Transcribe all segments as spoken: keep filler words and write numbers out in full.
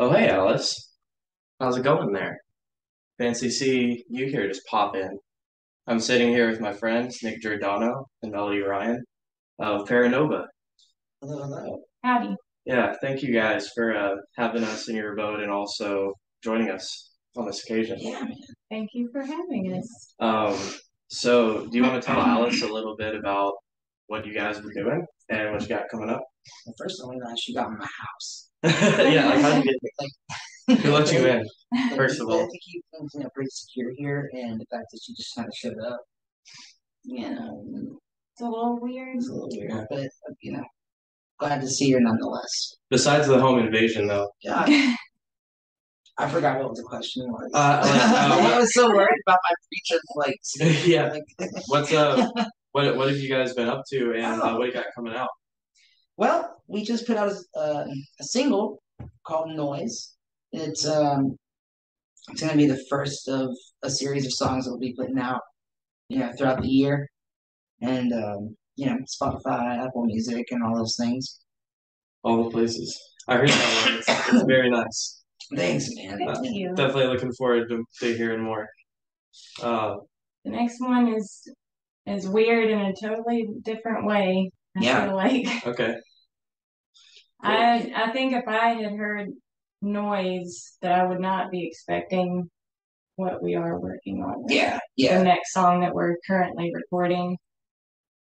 Oh, hey, Alice. How's it going there? Fancy see you here just pop in. I'm sitting here with my friends, Nick Giordano and Melody Ryan of Paranova. Hello, hello. Howdy. Yeah, thank you guys for uh, having us in your boat and also joining us on this occasion. Yeah, thank you for having us. Um, so do you want to tell Alice a little bit about what you guys were doing and what you got coming up? Well, first I want to ask you about my house. Yeah, like how did you get like who let you in, first of all? I think you things you know, pretty secure here, and the fact that you just kind of showed up, you know. It's a little weird. It's a little weird, but, you know, glad to see you nonetheless. Besides the home invasion, though. Yeah. I, I forgot what the question was. Uh, like, uh, I was so worried about my preacher flights. Yeah. Like, What's uh, what, what have you guys been up to, and oh. uh, what you got coming out? Well, we just put out a, uh, a single called Noise. It's um, it's going to be the first of a series of songs that we'll be putting out, you know, throughout the year, and um, you know, Spotify, Apple Music, and all those things, all the places. I heard that one. It's, it's very nice. Thanks, man. Thank uh, you. Definitely looking forward to, to hearing more. Uh, the next one is is weird in a totally different way. I yeah. Feel like okay. Cool. I I think if I had heard noise that I would not be expecting what we are working on. Yeah, yeah. The next song that we're currently recording.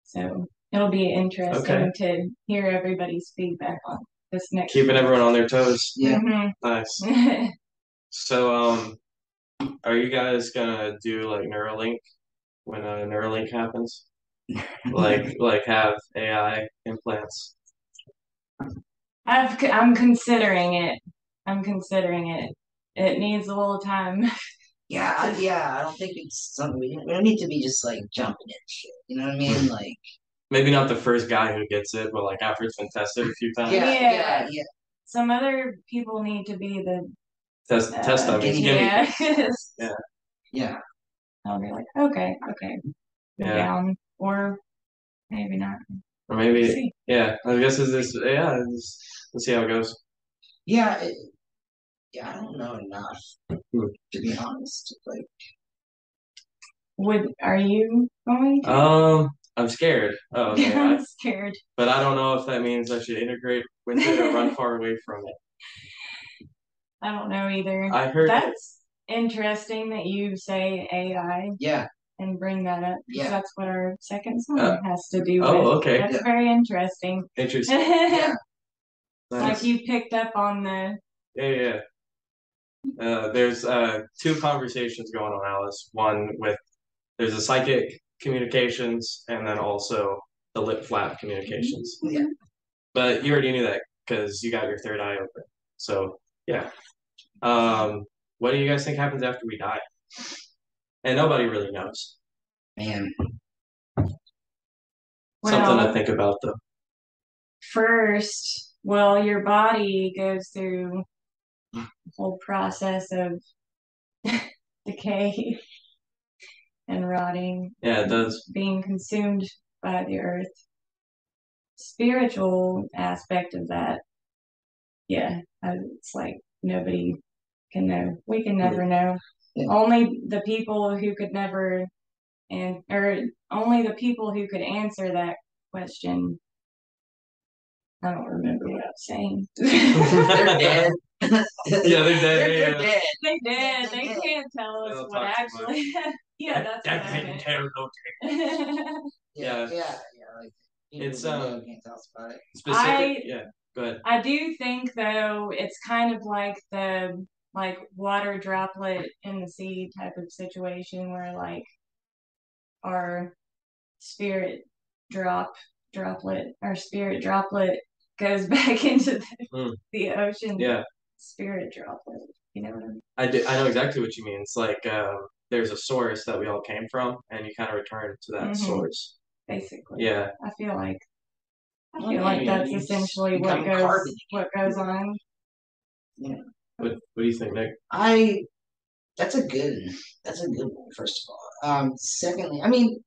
So it'll be interesting okay. to hear everybody's feedback on this next. Keeping song. Everyone on their toes. Yeah. Mm-hmm. Nice. So, um, are you guys gonna do like Neuralink when a uh, Neuralink happens? like, like have A I implants? I've I'm considering it. I'm considering it. It needs a little time. Yeah, yeah. I don't think it's something we, we don't need to be just like jumping in shit. You know what I mean? Like maybe not the first guy who gets it, but like after it's been tested a few times. Yeah, yeah. yeah, yeah. Some other people need to be the test uh, test of it. Yeah. yeah, yeah. I'll be like, okay, okay, yeah. down, or maybe not. Or maybe, see. yeah. I guess is this. Yeah, let's see how it goes. Yeah. It, Yeah, I don't know enough to be honest. Like, would are you going? To? Um, I'm scared. Oh, okay. I'm scared. But I don't know if that means I should integrate with it or run far away from it. I don't know either. I heard that's it. Interesting that you say A I. Yeah. And bring that up. Yeah. That's what our second song uh, has to do. Oh, with. okay. That's yeah. very interesting. Interesting. yeah. Nice. Like you picked up on the. Yeah, yeah. Uh, there's uh, two conversations going on, Alice. One with, there's a psychic communications and then also the lip flap communications. Yeah. But you already knew that because you got your third eye open. So, yeah. Um, what do you guys think happens after we die? And nobody really knows. Man. Something well, to think about, though. First, well, your body goes through whole process of decay and rotting. Yeah, it does. Being consumed by the earth. Spiritual aspect of that. Yeah, it's like nobody can know. We can never know. Yeah. Only the people who could never, and or only the people who could answer that question. I don't remember what I was saying. They're dead. yeah, they're dead. They're, they're dead. They did. They can't tell us They'll what actually. yeah, that's. That what I mean. terrible. yeah, yeah, yeah. Like it's um. Can't tell us about it. Specific. I, yeah. Go ahead. I do think though it's kind of like the like water droplet in the sea type of situation where like our spirit drop droplet, our spirit droplet goes back into the, mm. the ocean. Yeah. Spirit droplet. You know what I mean? I do, I know exactly what you mean. It's like uh, there's a source that we all came from, and you kind of return to that mm-hmm. source. Basically. Yeah. I feel like I feel well, like yeah, that's essentially what goes carbon. what goes on. Yeah. What What do you think, Nick? I. That's a good. That's a good one. First of all. Um. Secondly, I mean,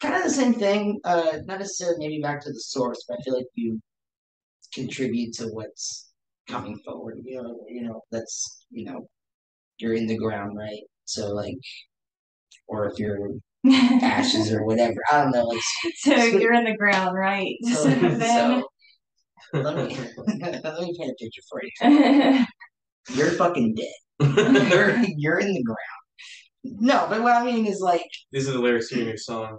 kind of the same thing. Uh. Not necessarily maybe back to the source, but I feel like you contribute to what's coming forward. You know, you know, that's, you know, you're in the ground, right? So, like, or if you're ashes or whatever, I don't know. It's, so it's, you're in the ground, right? So, so let me let me paint a picture for you. You're fucking dead. you're, you're in the ground. No, but what I mean is, like, these are the lyrics to your new song.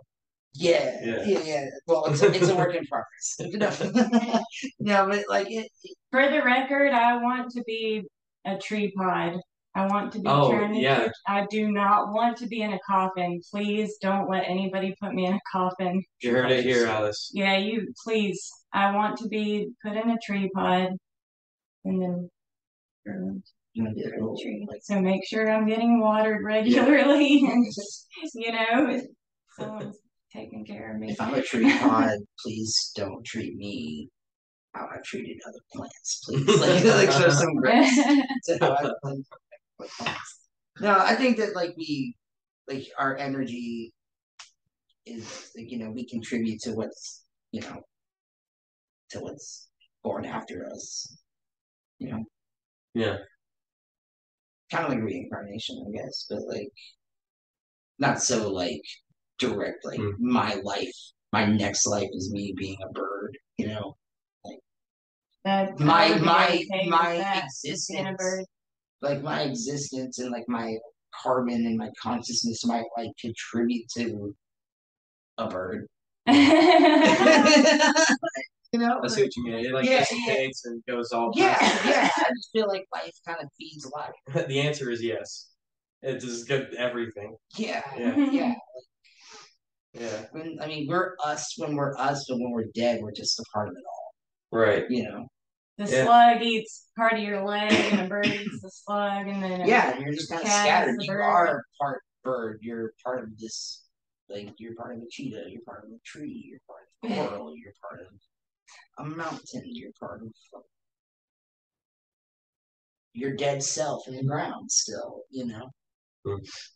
Yeah, yeah, yeah, yeah. Well, it's a, it's a work in progress. No. No, but like, it, it, for the record, I want to be a tree pod. I want to be oh, turned into. Yeah. I do not want to be in a coffin. Please don't let anybody put me in a coffin. You heard it here, Alice. Yeah, you. Please, I want to be put in a tree pod, and then. Um, So make sure I'm getting watered regularly, yeah. And just, you know, someone's taking care of me. If I'm a tree pod, please don't treat me how I've treated other plants. Please, like, like show some grace to how I've been with plants. No, I think that, like, we, like, our energy is, like, you know, we contribute to what's, you know, to what's born after us. You know. Yeah. Kind of like reincarnation, I guess, but, like, not so, like, direct, like, mm. my life, my next life is me being a bird, you know, like, that my, my, my existence, like, my existence and, like, my carbon and my consciousness might, like, contribute to a bird. You know, I see what you mean. It, like, yeah, yeah. And goes all. Yeah, past. Yeah. I just feel like life kind of feeds life. The answer is yes. It just good everything. Yeah, yeah, yeah. Yeah. When, I mean, we're us when we're us, but when we're dead, we're just a part of it all. Right. You know. The yeah. slug eats part of your leg, and the bird eats the slug, and then yeah, you're just kind of scattered. You bird. Are part bird. You're part of this. Like, you're part of a cheetah. You're part of a tree. You're part of a coral. You're part of a mountain, you're part of your dead self in the ground still, you know.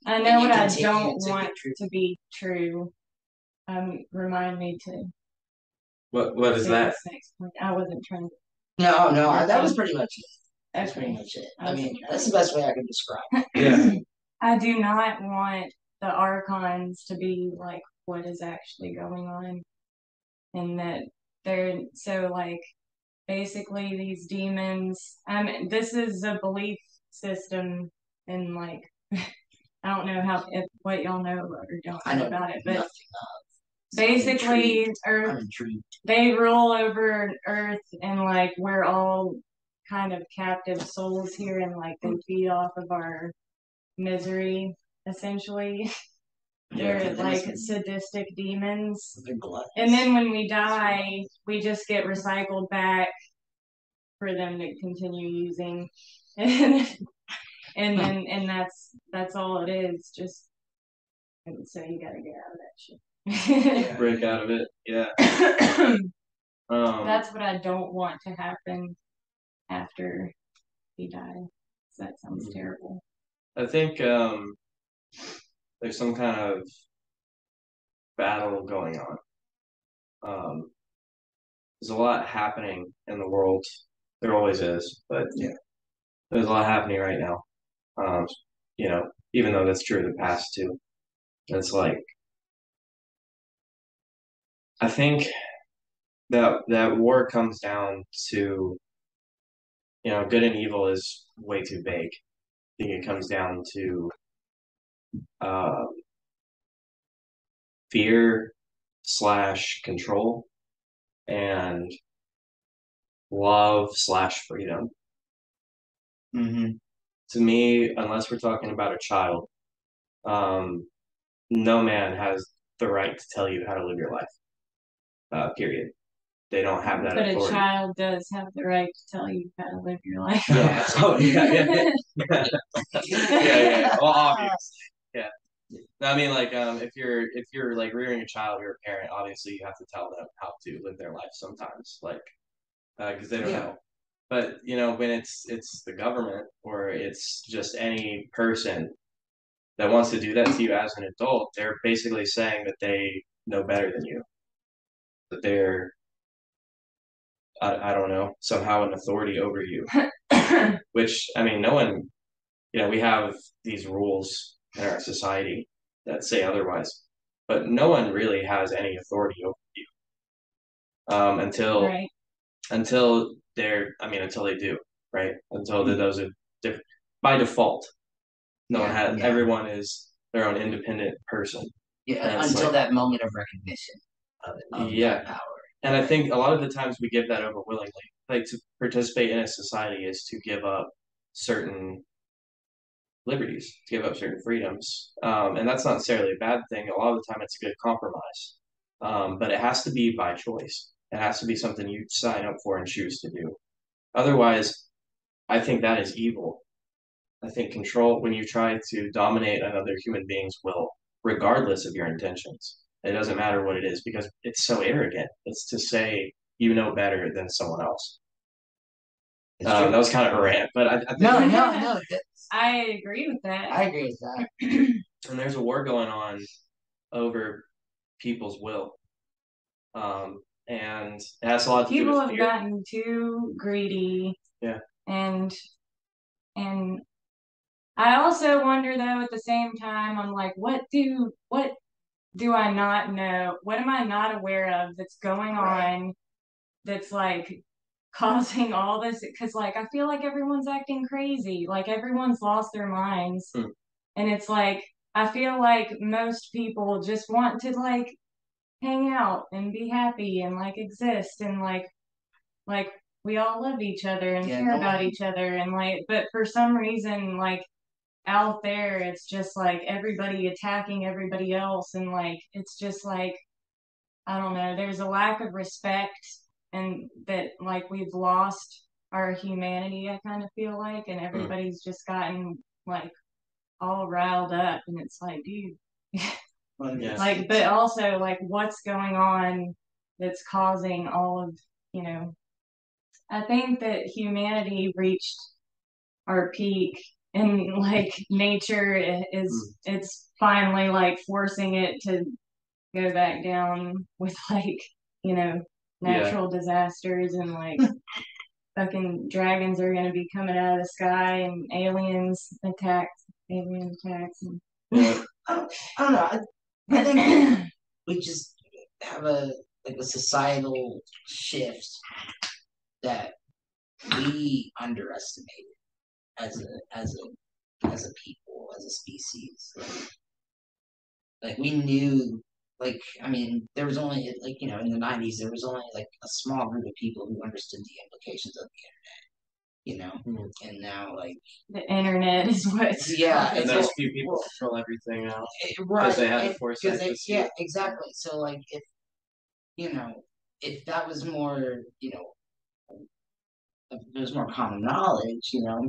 I know what I don't want to be true. Um, remind me to. What What is that? I wasn't trying to. No, no, I, that was pretty much it. That's pretty much it. I mean, that's the best way I can describe it. Yeah. I do not want the archons to be like what is actually going on, and that. They're so, like, basically these demons. Um, this is a belief system, and, like, I don't know how if, what y'all know or don't know, know about it, but else. Basically, Earth. They rule over Earth, and, like, we're all kind of captive souls here, and, like, they feed off of our misery, essentially. They're, yeah, like, sadistic demons. And then when we die, we just get recycled back for them to continue using. and and and, and that's that's all it is. Just, and so you gotta get out of that shit. Yeah. Break out of it. Yeah. um, that's what I don't want to happen after we die. So that sounds mm-hmm. terrible. I think um there's some kind of battle going on. Um, there's a lot happening in the world. There always is, but yeah, there's a lot happening right now. Um, you know, even though that's true of the past too. It's like, I think that that war comes down to, you know, good and evil is way too vague. I think it comes down to Uh, fear slash control and love slash freedom. Mm-hmm. To me, unless we're talking about a child, um, no man has the right to tell you how to live your life. Uh, period. They don't have that but authority. But a child does have the right to tell you how to live your life. Yeah. Oh, yeah, yeah, yeah. yeah, yeah, yeah. Well, obviously. Yeah. No, I mean, like, um, if you're, if you're like rearing a child, you're a parent, obviously you have to tell them how to live their life sometimes, like, uh, cause they don't yeah. know. But, you know, when it's, it's the government or it's just any person that wants to do that to you as an adult, they're basically saying that they know better than you, that they're I, I don't know, somehow an authority over you, which, I mean, no one, you know, we have these rules in our society that say otherwise, but no one really has any authority over you um, until, right. until they're, I mean, until they do, right? Until mm-hmm. those are different by default. No yeah, one has, yeah. everyone is their own independent person. Yeah. Until like, that moment of recognition of, of yeah. power. And I think a lot of the times we give that over willingly. Like, to participate in a society is to give up certain liberties, to give up certain freedoms. Um, and that's not necessarily a bad thing. A lot of the time it's a good compromise. Um, but it has to be by choice. It has to be something you sign up for and choose to do. Otherwise, I think that is evil. I think control, when you try to dominate another human being's will, regardless of your intentions, it doesn't matter what it is, because it's so arrogant. It's to say you know better than someone else. Um, that was kind of a rant, but I, I think no, no, no. That's... I agree with that. I agree with that. And there's a war going on over people's will, um, and it has a lot to people do with fear. People have gotten too greedy. Yeah, and and I also wonder though. At the same time, I'm like, what do what. do I not know? What am I not aware of that's going right. on that's like causing all this? Because like I feel like everyone's acting crazy, like everyone's lost their minds. Mm. And it's like I feel like most people just want to like hang out and be happy and like exist and like like we all love each other and yeah, care no. about each other and like, but for some reason like out there it's just like everybody attacking everybody else and like it's just like I don't know, there's a lack of respect and that like we've lost our humanity, I kind of feel like, and everybody's mm. just gotten like all riled up and it's like dude well, yes. like, but also like what's going on that's causing all of, you know, I think that humanity reached our peak. And like nature is, mm. it's finally like forcing it to go back down with like, you know, natural yeah. disasters and like fucking dragons are going to be coming out of the sky and aliens attacks, alien attacks. And... yeah. I, don't, I don't know. I, I think we just have a like a societal shift that we underestimated. As a as a as a people, as a species, like, like we knew, like I mean, there was only like you know in the nineties there was only like a small group of people who understood the implications of the internet, you know, mm-hmm. and now like the internet is what yeah, and those few people control everything now because they have the foresight to see yeah, exactly. So like if you know if that was more you know if there was more common knowledge, you know.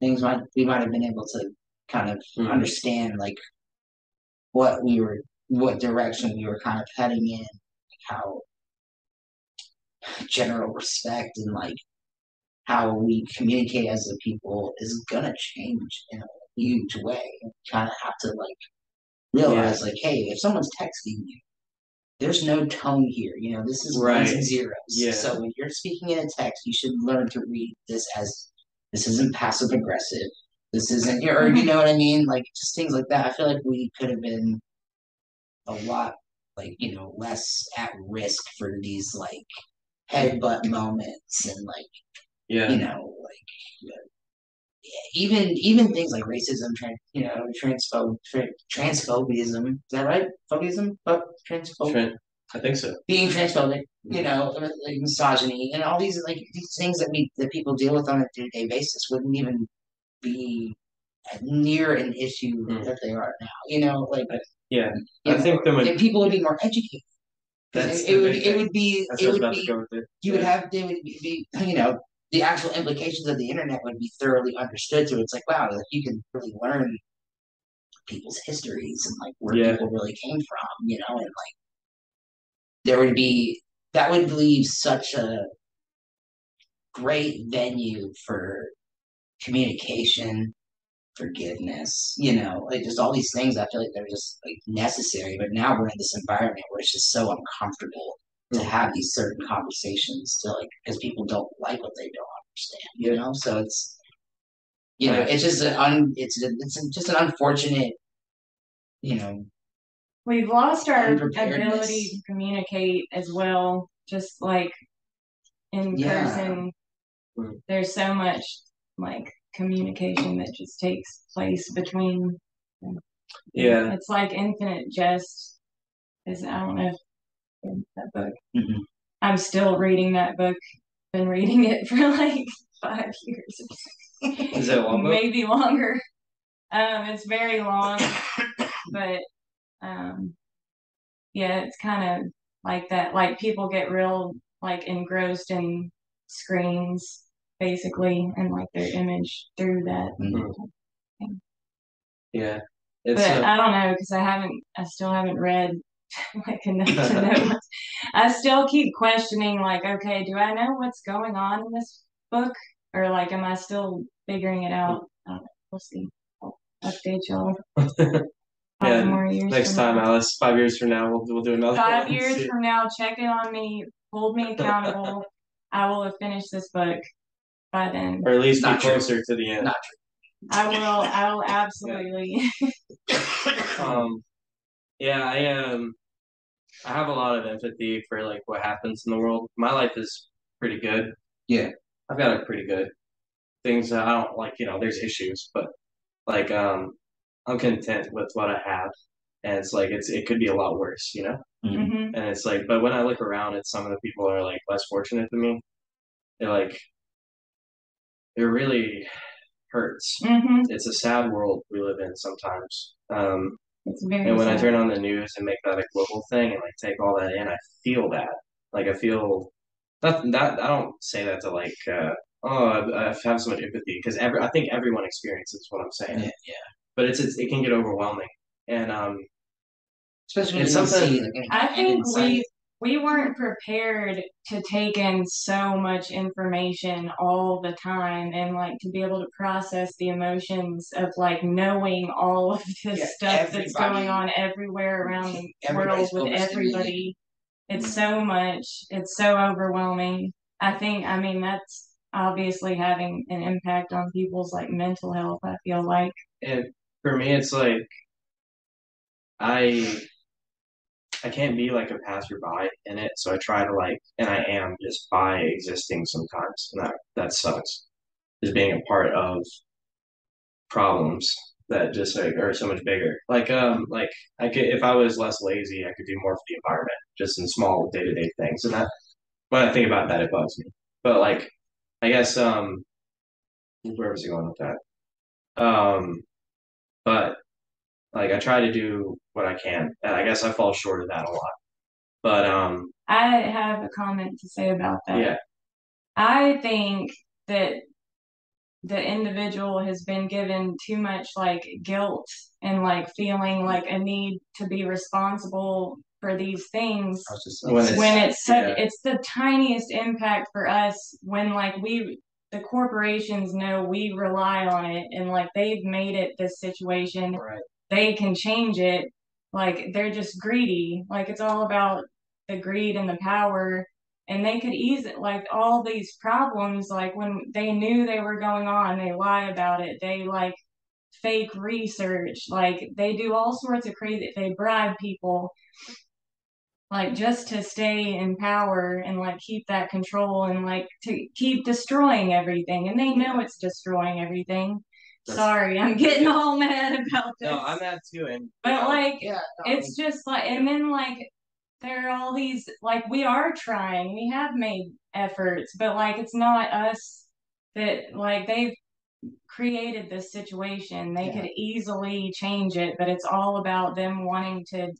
Things might we might have been able to kind of mm-hmm. understand like what we were, what direction we were kind of heading in, like how general respect and like how we communicate as a people is gonna change in a huge way. You kind of have to like realize yeah. like, hey, if someone's texting you, there's no tone here. You know, this is right. ones and zeros. Yeah. So when you're speaking in a text, you should learn to read this as. This isn't passive aggressive. This isn't, or you know what I mean? Like, just things like that. I feel like we could have been a lot, like, you know, less at risk for these, like, headbutt moments and, like, yeah. you know, like, you know, even even things like racism, trans, you know, transpho- tra- transphobism. Is that right? Phobism? But transphobic? Tran- I think so. Being transphobic. You know, like misogyny and all these like these things that we that people deal with on a day to day basis wouldn't even be near an issue mm. that they are now. You know, like I, yeah, I know, think there would, people would be more educated. That's it, it would it would be it would be it. you would have they would be you know the actual implications of the internet would be thoroughly understood. So it's like wow, like you can really learn people's histories and like where yeah. people really came from. You know, and like there would be. That would leave such a great venue for communication, forgiveness, you know, like just all these things. I feel like they're just like necessary, but now we're in this environment where it's just so uncomfortable to have these certain conversations to, like, because people don't like what they don't understand, you know? So it's, you know, it's just an, un, it's, it's just an unfortunate, you know. We've lost our ability to communicate as well, just like in yeah. person. There's so much, like, communication that just takes place between. Yeah. It's like Infinite Jest. Is, I don't know if that book. Mm-hmm. I'm still reading that book. Been reading it for like five years. Is that long? Maybe longer. Um, it's very long, but um, yeah, it's kind of like that. Like people get real like engrossed in screens, basically, and like their image through that. Mm-hmm. Yeah. It's but a- I don't know because I haven't. I still haven't read. Like enough to know. I still keep questioning, like, okay, do I know what's going on in this book, or like, am I still figuring it out? I don't know. We'll see. I'll update y'all. Yeah. More years next time, now. Alice. Five years from now, we'll we'll do another. Five one. years from now, check in on me. Hold me accountable. I will have finished this book by then, or at least Not be closer true. to the end. Not true. I will. I will absolutely. um. Yeah, I am. Um, I have a lot of empathy for like what happens in the world. My life is pretty good. Yeah, I've got it pretty good. Things that I don't like, you know, there's issues, but like um, I'm content with what I have, and it's like it's it could be a lot worse, you know. Mm-hmm. And it's like, but when I look around at some of the people who are like less fortunate than me, they're like, it really hurts. Mm-hmm. It's a sad world we live in sometimes. Um, It's very and when sad. I turn on the news and make that a global thing and like take all that in, I feel that. Like I feel that, that I don't say that to like, uh, oh, I, I have so much empathy because every I think everyone experiences what I'm saying. Yeah, yeah. But it's, it's it can get overwhelming, and um, especially when you see. Like, I think we we weren't prepared to take in so much information all the time and like to be able to process the emotions of like knowing all of this yeah, stuff that's going on everywhere around the world with everybody. It's so much. It's so overwhelming. I think, I mean, that's obviously having an impact on people's like mental health, I feel like. And for me, it's like, I... I can't be like a passerby in it, so I try to like, and I am just by existing sometimes, and that, that sucks. Is being a part of problems that just like are so much bigger. Like, um, like I could, if I was less lazy, I could do more for the environment, just in small day to day things. And that, when I think about that, it bugs me. But like, I guess, um, where was I going with that? Um, but. Like, I try to do what I can, and I guess I fall short of that a lot. But um, I have a comment to say about that. Yeah. I think that the individual has been given too much, like, guilt and, like, feeling, like, a need to be responsible for these things. I was just, when it's, when it's, such, yeah. it's the tiniest impact for us when, like, we... The corporations know we rely on it, and, like, they've made it this situation. Right. They can change it. Like, they're just greedy. Like, it's all about the greed and the power, and they could ease it. Like, all these problems, like, when they knew they were going on, they lie about it. They, like, fake research. Like, they do all sorts of crazy, they bribe people, like, just to stay in power and, like, keep that control and, like, to keep destroying everything. And they know it's destroying everything. That's, Sorry, I'm getting all mad about this. No, I'm mad too. And but like, yeah, no, it's no. just like, and then like, there are all these, like, we are trying, we have made efforts, but like, it's not us that, like, they've created this situation. They yeah. could easily change it, but it's all about them wanting to,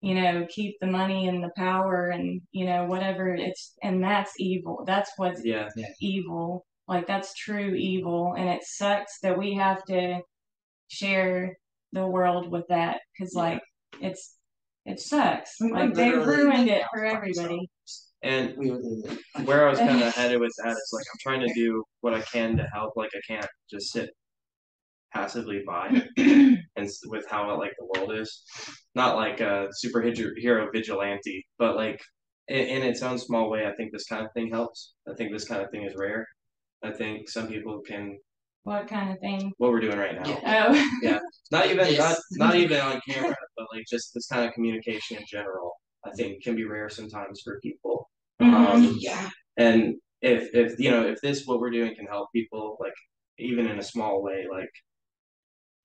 you know, keep the money and the power and, you know, whatever it's, and that's evil. That's what's yeah. evil. Like, that's true evil, and it sucks that we have to share the world with that, because, like, it's it sucks. Like, they ruined it for everybody. And where I was kind of headed with that is, like, I'm trying to do what I can to help. Like, I can't just sit passively by and with how, like, the world is. Not like a superhero vigilante, but, like, in, in its own small way, I think this kind of thing helps. I think this kind of thing is rare. I think some people can. What kind of thing? What we're doing right now. Yeah. Oh. Yeah. Not even yes. not, not even on camera, but like just this kind of communication in general, I think can be rare sometimes for people. Mm-hmm. Um, yeah. And if if you know if this what we're doing can help people, like even in a small way, like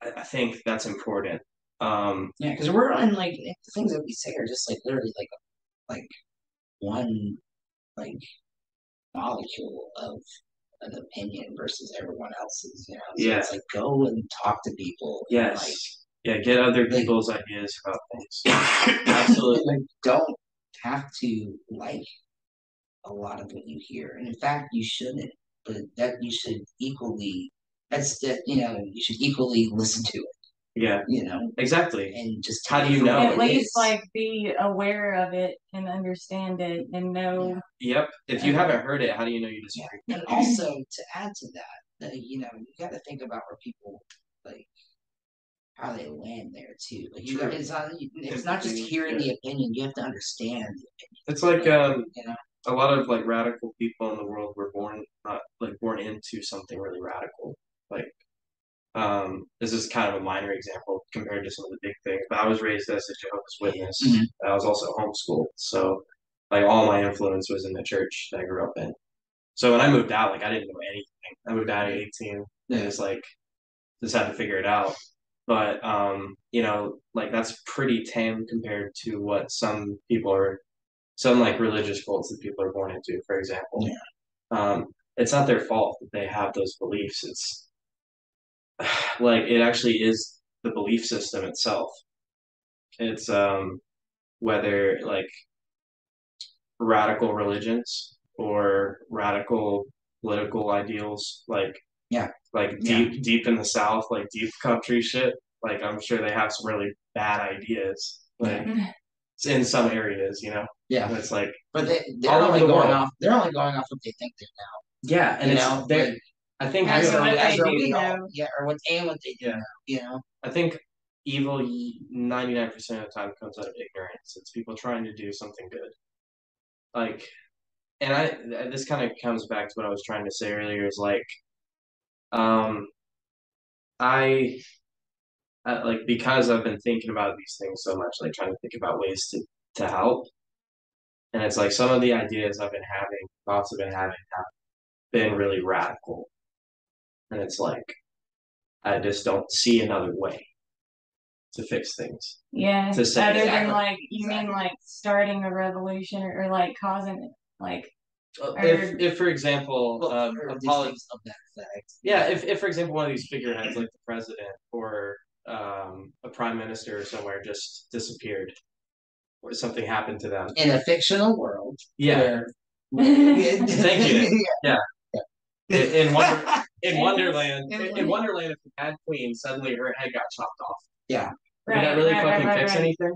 I, I think that's important. Um, yeah, because we're on like the things that we say are just like literally like like one like molecule of an opinion versus everyone else's, you know. So yeah, it's like go and talk to people. Yes. Like, yeah, get other people's like, ideas about things. Absolutely. Like, don't have to like a lot of what you hear, and in fact, you shouldn't. But that you should equally. That's that you know you should equally listen to it. Yeah. You know exactly. And just how do you know? At least like be aware of it and understand it and know. Yeah. Yep. If you haven't heard it, how do you know you disagree? Yeah. And also to add to that, you know, you got to think about where people like how they land there too. Like you got, it's not it's not just hearing the opinion. You have to understand the opinion. It's like um, you know, a lot of like radical people in the world were born not like born into something really radical, like. Um, this is kind of a minor example compared to some of the big things, but I was raised as a Jehovah's Witness. Mm-hmm. I was also homeschooled, so like all my influence was in the church that I grew up in. So when I moved out, like I didn't know anything. I moved out at eighteen, and it's like just had to figure it out. But um, you know, like that's pretty tame compared to what some people are, some like religious cults that people are born into. For example, yeah. um, it's not their fault that they have those beliefs. It's like it actually is the belief system itself. It's um whether like radical religions or radical political ideals, like yeah like yeah. deep deep in the South, like deep country shit, like I'm sure they have some really bad ideas, like yeah. in some areas, you know. Yeah, and it's like but they, they're only the going world. off they're only going off what they think they're now. Yeah, and you it's know, they're like, I think as what they do know, yeah, or what and what they do yeah. know, you know. I think evil ninety-nine percent of the time comes out of ignorance. It's people trying to do something good, like, and I this kind of comes back to what I was trying to say earlier. Is like, um, I, I like because I've been thinking about these things so much, like trying to think about ways to to help, and it's like some of the ideas I've been having, thoughts I've been having, have been really radical. And it's like, I just don't see another way to fix things. Yeah. To say other exactly, than like, you exactly. mean like starting a revolution or, or like causing like. Well, or, if, if for example, well, um, a poly- of that fact. Yeah, if, if for example, one of these figureheads like the president or um, a prime minister or somewhere just disappeared or something happened to them. In a fictional world. Yeah. Where... Thank you. Yeah. yeah. In, in one. In and Wonderland, in, in Wonderland, if the bad queen suddenly her head got chopped off. Yeah, right, did that really right, fucking right, fix right. anything?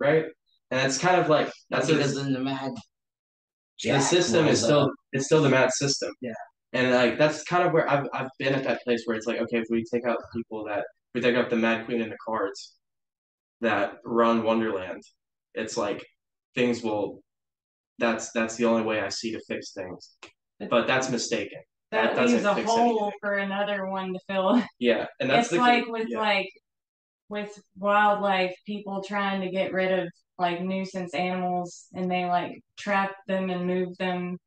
Right, and that's kind of like that's no, because a, the mad. Jack the system is still up. It's still the mad system. Yeah, and like that's kind of where I've I've been at that place where it's like, okay, if we take out the people that we take out the mad queen and the cards that run Wonderland, it's like things will. That's that's the only way I see to fix things, but that's mistaken. That, that leaves a hole anything. for another one to fill. Yeah, and that's it's the like with yeah. like with wildlife, people trying to get rid of like nuisance animals, and they like trap them and move them,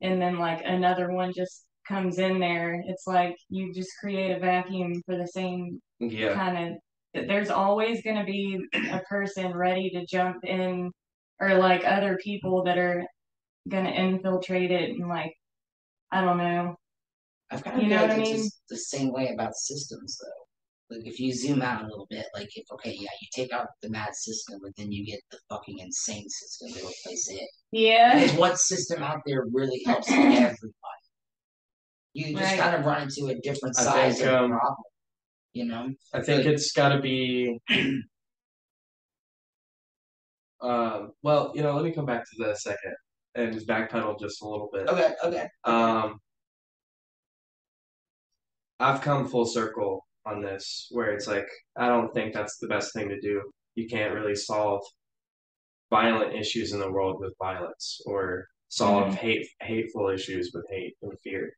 and then like another one just comes in there. It's like you just create a vacuum for the same yeah. kind of. There's always going to be a person ready to jump in, or like other people that are going to infiltrate it and like. I don't know. I've kind of feel like it's just the same way about systems, though. Like, if you zoom out a little bit, like, if, okay, yeah, you take out the mad system, but then you get the fucking insane system to replace it. Yeah. Because what system out there really helps everybody? You just right. kind of run into a different I size think, of um, problem, you know? I think like, it's got to be... uh, well, you know, let me come back to that a second. And just backpedal just a little bit. Okay, okay. Um, I've come full circle on this, where it's like I don't think that's the best thing to do. You can't really solve violent issues in the world with violence, or solve mm-hmm. hate, hateful issues with hate and fear.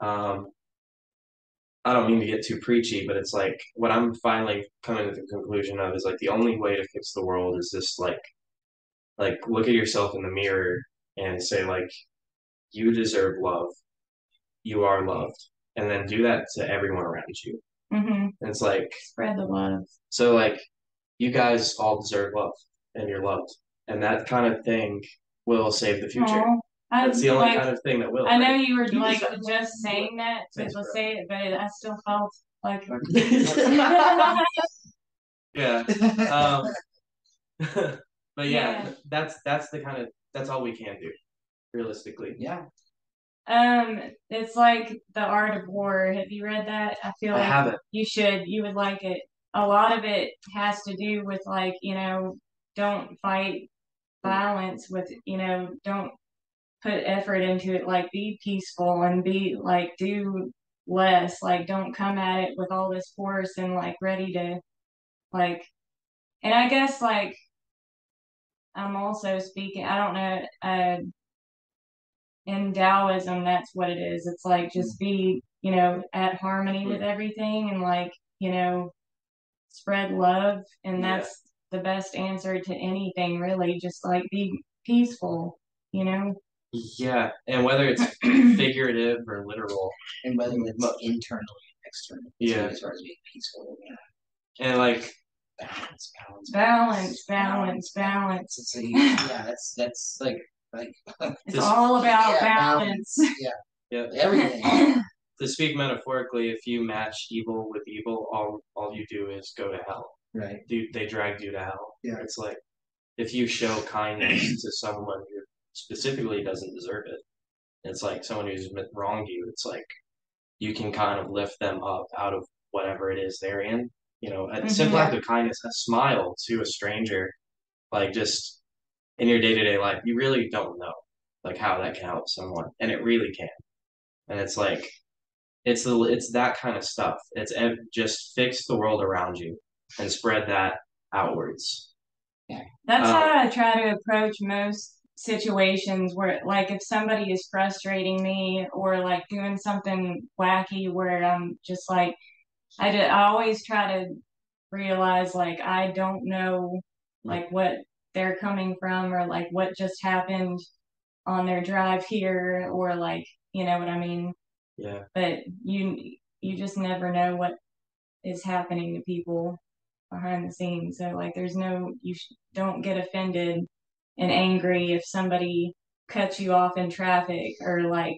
Um, I don't mean to get too preachy, but it's like what I'm finally coming to the conclusion of is like the only way to fix the world is just like, like look at yourself in the mirror and say like, you deserve love. You are loved. And then do that to everyone around you. Mm-hmm. And it's like, spread the love. So like, you guys all deserve love, and you're loved, and that kind of thing will save the future. Aww. That's the only like, kind of thing that will. I know you were you like just, just saying that to say it, but I still felt like. yeah, um, but yeah, yeah, that's that's the kind of that's all we can do, realistically. Yeah. Um, it's like The Art of War. Have you read that? I feel I like haven't. You should. You would like it. A lot of it has to do with like you know. Don't fight violence with, you know, don't put effort into it. Like, be peaceful and be, like, do less. Like, don't come at it with all this force and, like, ready to, like, and I guess, like, I'm also speaking, I don't know, uh, in Taoism, that's what it is. It's, like, just be, you know, at harmony with everything and, like, you know, spread love. And that's, yeah. the best answer to anything, really. Just like be peaceful, you know. Yeah, and whether it's figurative or literal, and whether it's mo- internally and externally. Yeah, as far as being peaceful. Yeah. And like balance, balance, balance, balance, balance. balance. It's a, yeah, that's that's like like. It's this, all about yeah, balance. balance. Yeah. Yeah. Everything. To speak metaphorically, if you match evil with evil, all all you do is go to hell. Right, Dude, they dragged you to hell. Yeah, it's like if you show kindness to someone who specifically doesn't deserve it, it's like someone who's wronged you. It's like you can kind of lift them up out of whatever it is they're in. You know, a mm-hmm. simple act of kindness, a smile to a stranger, like just in your day to day life, you really don't know like how that can help someone, and it really can. And it's like it's the it's that kind of stuff. It's just fix the world around you. And spread that outwards. Yeah. That's um, how I try to approach most situations where, like, if somebody is frustrating me or, like, doing something wacky where I'm just, like, I, just, I always try to realize, like, I don't know, like, what they're coming from or, like, what just happened on their drive here or, like, you know what I mean? Yeah. But you, you just never know what is happening to people behind the scenes. So like there's no you sh- don't get offended and angry if somebody cuts you off in traffic or like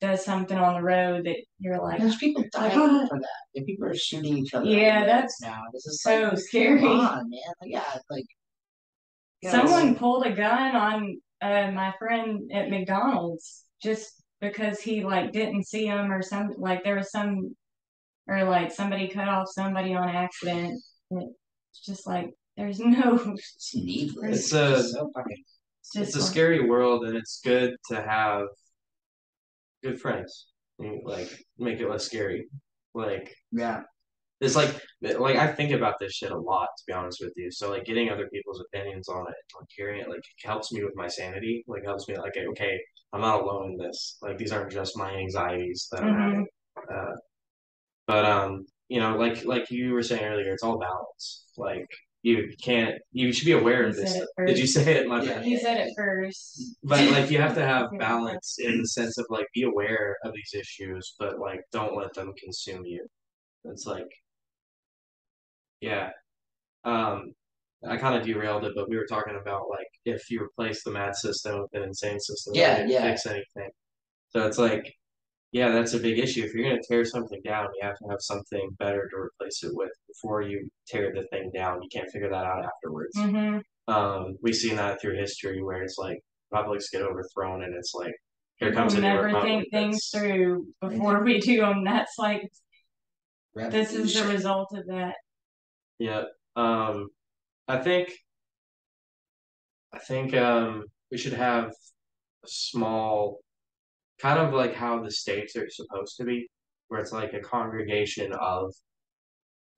does something on the road that you're like there's people dying for that. If people are shooting each other. Yeah, that's now this is so like, scary. Come on, man. Like, yeah, like yeah, someone pulled a gun on uh, my friend at McDonald's just because he like didn't see him or some like there was some or like somebody cut off somebody on accident. It's just like there's no it's a so it's, it's a scary world, and it's good to have good friends and like make it less scary. Like yeah, it's like like I think about this shit a lot, to be honest with you. So like getting other people's opinions on it, like hearing it, like helps me with my sanity. Like helps me like okay, I'm not alone in this. Like these aren't just my anxieties that mm-hmm. I'm having. Uh, but um. You know, like like you were saying earlier, it's all balance. Like you can't, you should be aware of this. Did you say it? My bad. You said it first. But like you have to have balance in the sense of like be aware of these issues, but like don't let them consume you. It's like, yeah, um, I kind of derailed it, but we were talking about like if you replace the mad system with an insane system, yeah, it didn't yeah. fix anything. So it's like. Yeah, that's a big issue. If you're going to tear something down, you have to have something better to replace it with before you tear the thing down. You can't figure that out afterwards. Mm-hmm. Um, we've seen that through history where it's like republics get overthrown and it's like, here comes we'll a new republic. Never think things through before we do them. That's like, revolution. This is the result of that. Yeah. Um, I think, I think um, we should have a small... kind of like how the states are supposed to be, where it's like a congregation of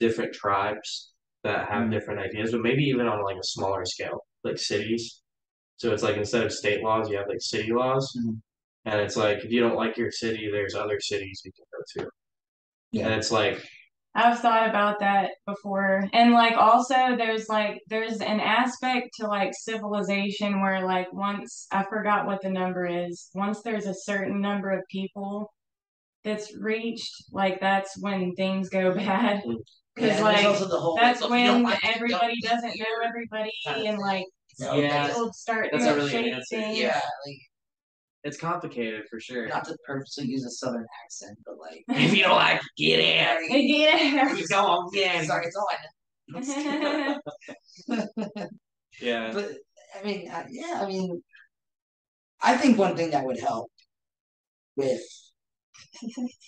different tribes that have mm-hmm. different ideas, but maybe even on like a smaller scale, like cities. So it's like instead of state laws, you have like city laws. Mm-hmm. And it's like, if you don't like your city, there's other cities you can go to. Yeah. And it's like... I've thought about that before. And like also there's like, there's an aspect to like civilization where like once, I forgot what the number is, once there's a certain number of people that's reached, like that's when things go bad. Because yeah, like the whole that's when like everybody it, doesn't know everybody and like yeah. people start that's doing really shady things. Yeah, like, it's complicated for sure. Not to purposely use a southern accent, but like if you don't like, get out. Yeah. You go on, yeah. Sorry, it's on. Yeah. But I mean, I, yeah. I mean, I think one thing that would help with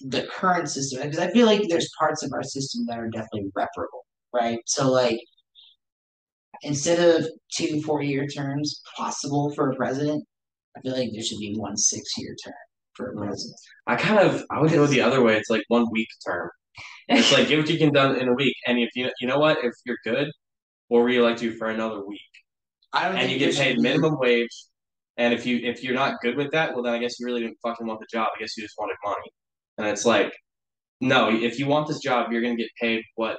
the current system, because I feel like there's parts of our system that are definitely reparable, right? So like, instead of two four-year terms possible for a president, I feel like there should be one six-year term for a president. I kind of, I would go the other way. It's like one week term. It's like, get what you can done in a week. And if you, you know what, if you're good, we'll reelect you for another week. I don't and you get paid minimum wage. And if you, if you're not good with that, well, then I guess you really didn't fucking want the job. I guess you just wanted money. And it's like, no, if you want this job, you're going to get paid what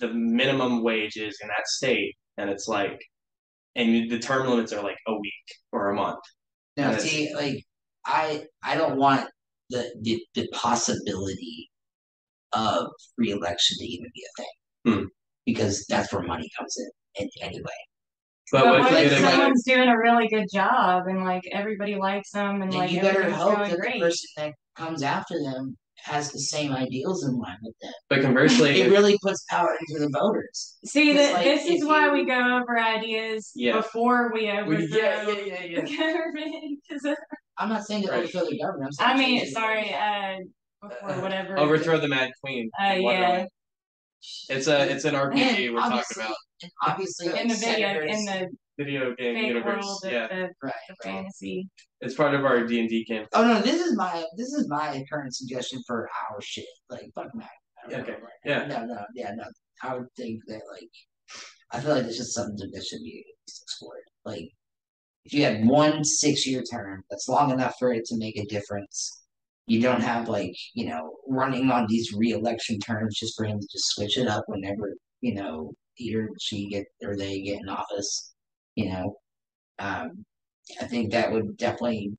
the minimum wage is in that state. And it's like, and the term limits are like a week or a month. Now, see, like, I I don't want the, the, the possibility of re-election to even be a thing. Hmm. Because that's where money comes in, in anyway. But, but what if like, someone's like, doing a really good job and, like, everybody likes them and, like, you better hope that great. The person that comes after them has the same ideals in mind with them. But conversely... it really puts power into the voters. See, the, like, this is why you, we go over ideas yeah. before we overthrow yeah, yeah, yeah, yeah. the government. It, I'm not saying to right. overthrow the government. I'm I mean, sorry, uh, before uh, whatever. Overthrow the Mad Queen. Uh, yeah. It's a it's an R P G we're talking about. And obviously, in the video, in the video game universe, world yeah, the, right, fantasy. It's part of our D and D campaign. Oh no, this is my this is my current suggestion for our shit. Like, fuck Mac. Okay. Right yeah. No, no, yeah, no. I would think that like, I feel like this is something that should be explored. Like, if you had one six-year term, that's long enough for it to make a difference. You don't have, like, you know, running on these re-election terms just for him to just switch it up whenever, you know, he or she get or they get in office, you know. Um, I think that would definitely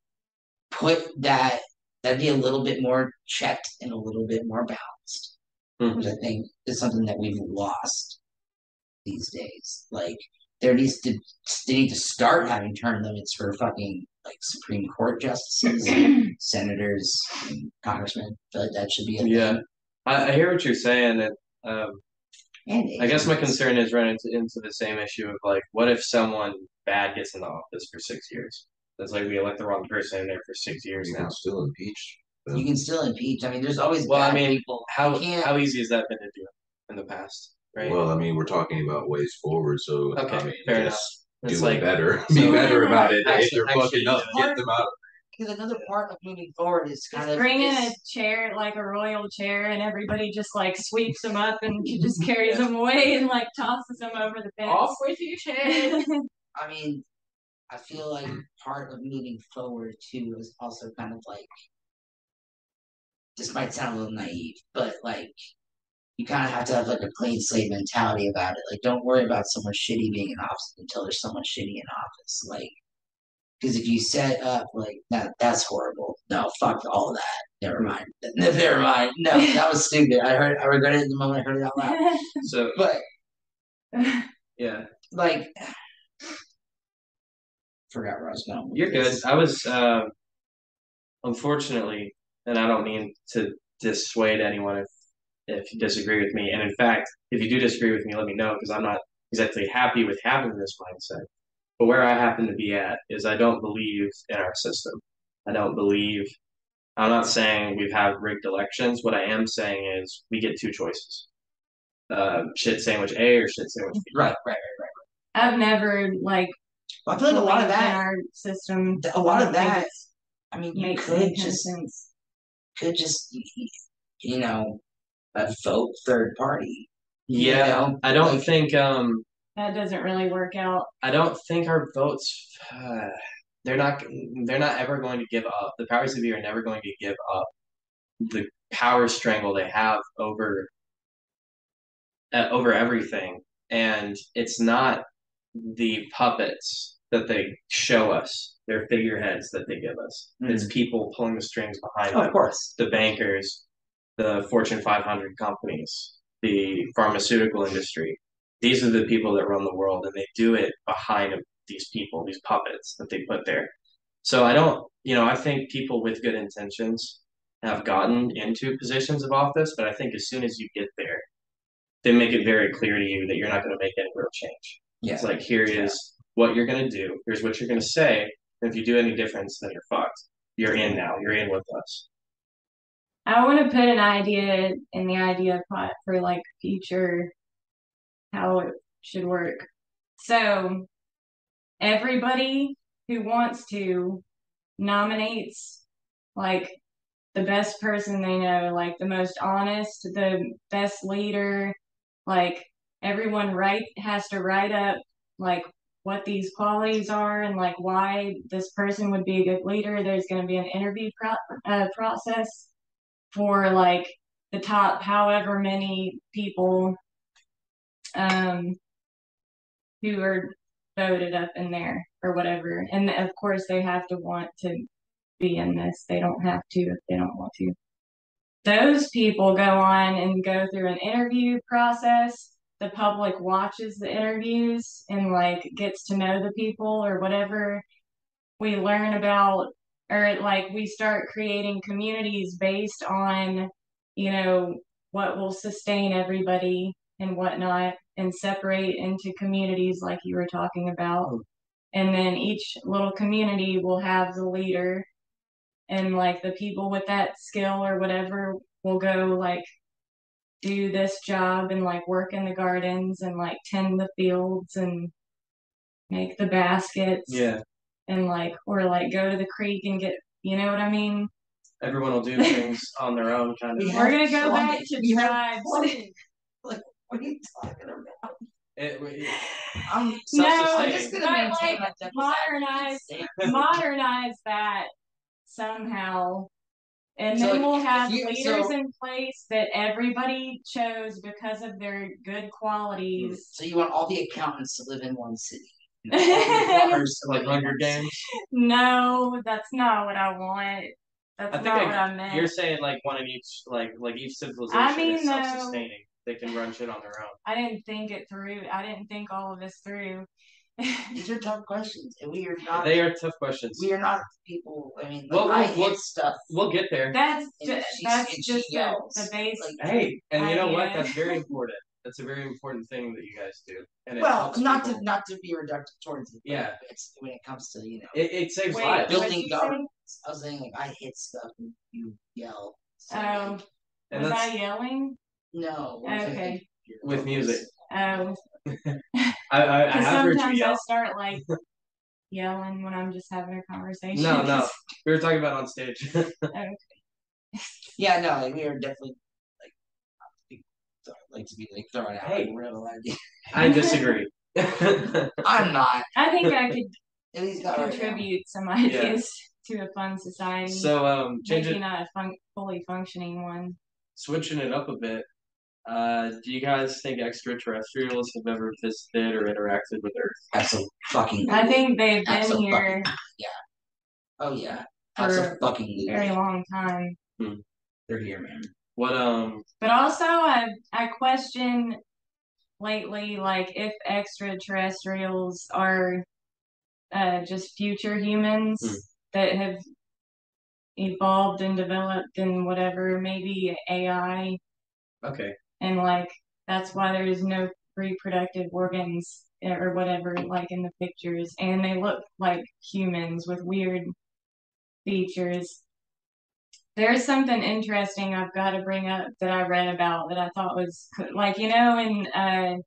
put that, that'd be a little bit more checked and a little bit more balanced, mm-hmm. which I think is something that we've lost these days. Like, there needs to, they need to start having term limits for fucking... like Supreme Court justices, senators, and congressmen. I feel like that should be a thing. Yeah, I, I hear what you're saying. And, um, and I guess my concern is running into, into the same issue of like, what if someone bad gets in the office for six years? That's like we elect the wrong person in there for six years you now. Can still impeach. Them. You can still impeach. I mean, there's always well, bad I mean, people. How how easy has that been to do in the past? Right. Well, I mean, we're talking about ways forward, so okay, I mean, fair enough. Do like, better. Be better about it. Actually, if they're fucking up, get them out. Because another part of moving forward is kind of bringing a chair, like a royal chair, and everybody just like sweeps them up and just carries them away and like tosses them over the fence. Off with your chair. I mean, I feel like part of moving forward too is also kind of like, this might sound a little naive, but like, you kind of have to have like a clean slate mentality about it. Like, don't worry about someone shitty being in office until there's someone shitty in office. Like, because if you set up like that, that's horrible. No, fuck all that. Never mind. Never mind. No, that was stupid. I heard. I regretted it the moment I heard it out loud. So, but yeah, like, forgot where I was going. You're good. I was uh, unfortunately, and I don't mean to dissuade anyone if. If you disagree with me, and in fact, if you do disagree with me, let me know, because I'm not exactly happy with having this mindset. But where I happen to be at is I don't believe in our system. I don't believe, I'm not saying we've had rigged elections. What I am saying is we get two choices. Uh, shit sandwich A or shit sandwich B. Right, right, right, right. I've never, like, well, I feel like a lot of that in our system. A lot of that, I mean, you could just, could just, you know, a vote third party Yeah, you know? I don't like, think um that doesn't really work out. I don't think our votes uh, they're not they're not ever going to give up. The powers that be are never going to give up the power strangle they have over uh, over everything. And it's not the puppets that they show us, their figureheads that they give us. Mm-hmm. It's people pulling the strings behind oh, them. Of course. The bankers, the Fortune five hundred companies, the pharmaceutical industry. These are the people that run the world, and they do it behind these people, these puppets that they put there. So I don't, you know, I think people with good intentions have gotten into positions of office, but I think as soon as you get there, they make it very clear to you that you're not going to make any real change. Yeah. It's like, here yeah. is what you're going to do. Here's what you're going to say. And if you do any difference, then you're fucked. You're in now. You're in with us. I want to put an idea in the idea pot for, like, future, how it should work. So everybody who wants to nominates, like, the best person they know, like the most honest, the best leader. Like, everyone write has to write up like what these qualities are and like why this person would be a good leader. There's going to be an interview pro- uh, process for like the top however many people um, who are voted up in there or whatever. And of course they have to want to be in this. They don't have to if they don't want to. Those people go on and go through an interview process. The public watches the interviews and like gets to know the people or whatever. We learn about, or like we start creating communities based on, you know, what will sustain everybody and whatnot, and separate into communities like you were talking about. And then each little community will have the leader. And, like, the people with that skill or whatever will go, like, do this job and, like, work in the gardens and, like, tend the fields and make the baskets. Yeah. And, like, or, like, go to the creek and get, you know what I mean? Everyone will do things on their own, kind of. We're going to go back to tribes. Like, what are you talking about? It, it, I'm no, I'm just going to like, modernize, modernize that. Somehow, and so then we'll have you, leaders so, in place that everybody chose because of their good qualities. So you want all the accountants to live in one city, you know, like Hunger Games? No, that's not what I want. That's I not I, what I meant. You're saying like one in each, like like each civilization I mean, is self-sustaining. Though, they can run shit on their own. I didn't think it through. I didn't think all of this through. These are tough questions, and we are not. They are tough questions. We are not people. I mean, like, we'll, I we'll, hit stuff. We'll get there. That's ju- that's just the, the base. Like, hey, and idea. You know what? That's very important. That's a very important thing that you guys do. And it well, not people. to not to be reductive towards it. Yeah, it's when it comes to you know, it, it saves Wait, lives. Building governments. I was saying like I hit stuff and you yell. So, um, like, and was I yelling? No. Okay. With music. Um. I, I, I have heard you yell. I start like yelling when I'm just having a conversation. No, no, we were talking about on stage. Okay. Yeah, no, like, we were definitely like like to be like throwing out hey, like, real idea. I disagree. I'm not. I think I could at least contribute right some ideas yeah. to a fun society. So um, change maybe it, not a fun, fully functioning one. Switching it up a bit. Uh, do you guys think extraterrestrials have ever visited or interacted with Earth? That's a fucking. I think they've been so here. Fucking, yeah. Oh yeah. That's for a fucking very long time. Hmm. They're here, man. What um? But also, I I question lately, like if extraterrestrials are uh just future humans hmm. that have evolved and developed and whatever, maybe A I. Okay. And, like, that's why there's no reproductive organs or whatever, like, in the pictures. And they look like humans with weird features. There's something interesting I've got to bring up that I read about that I thought was, like, you know, in, uh,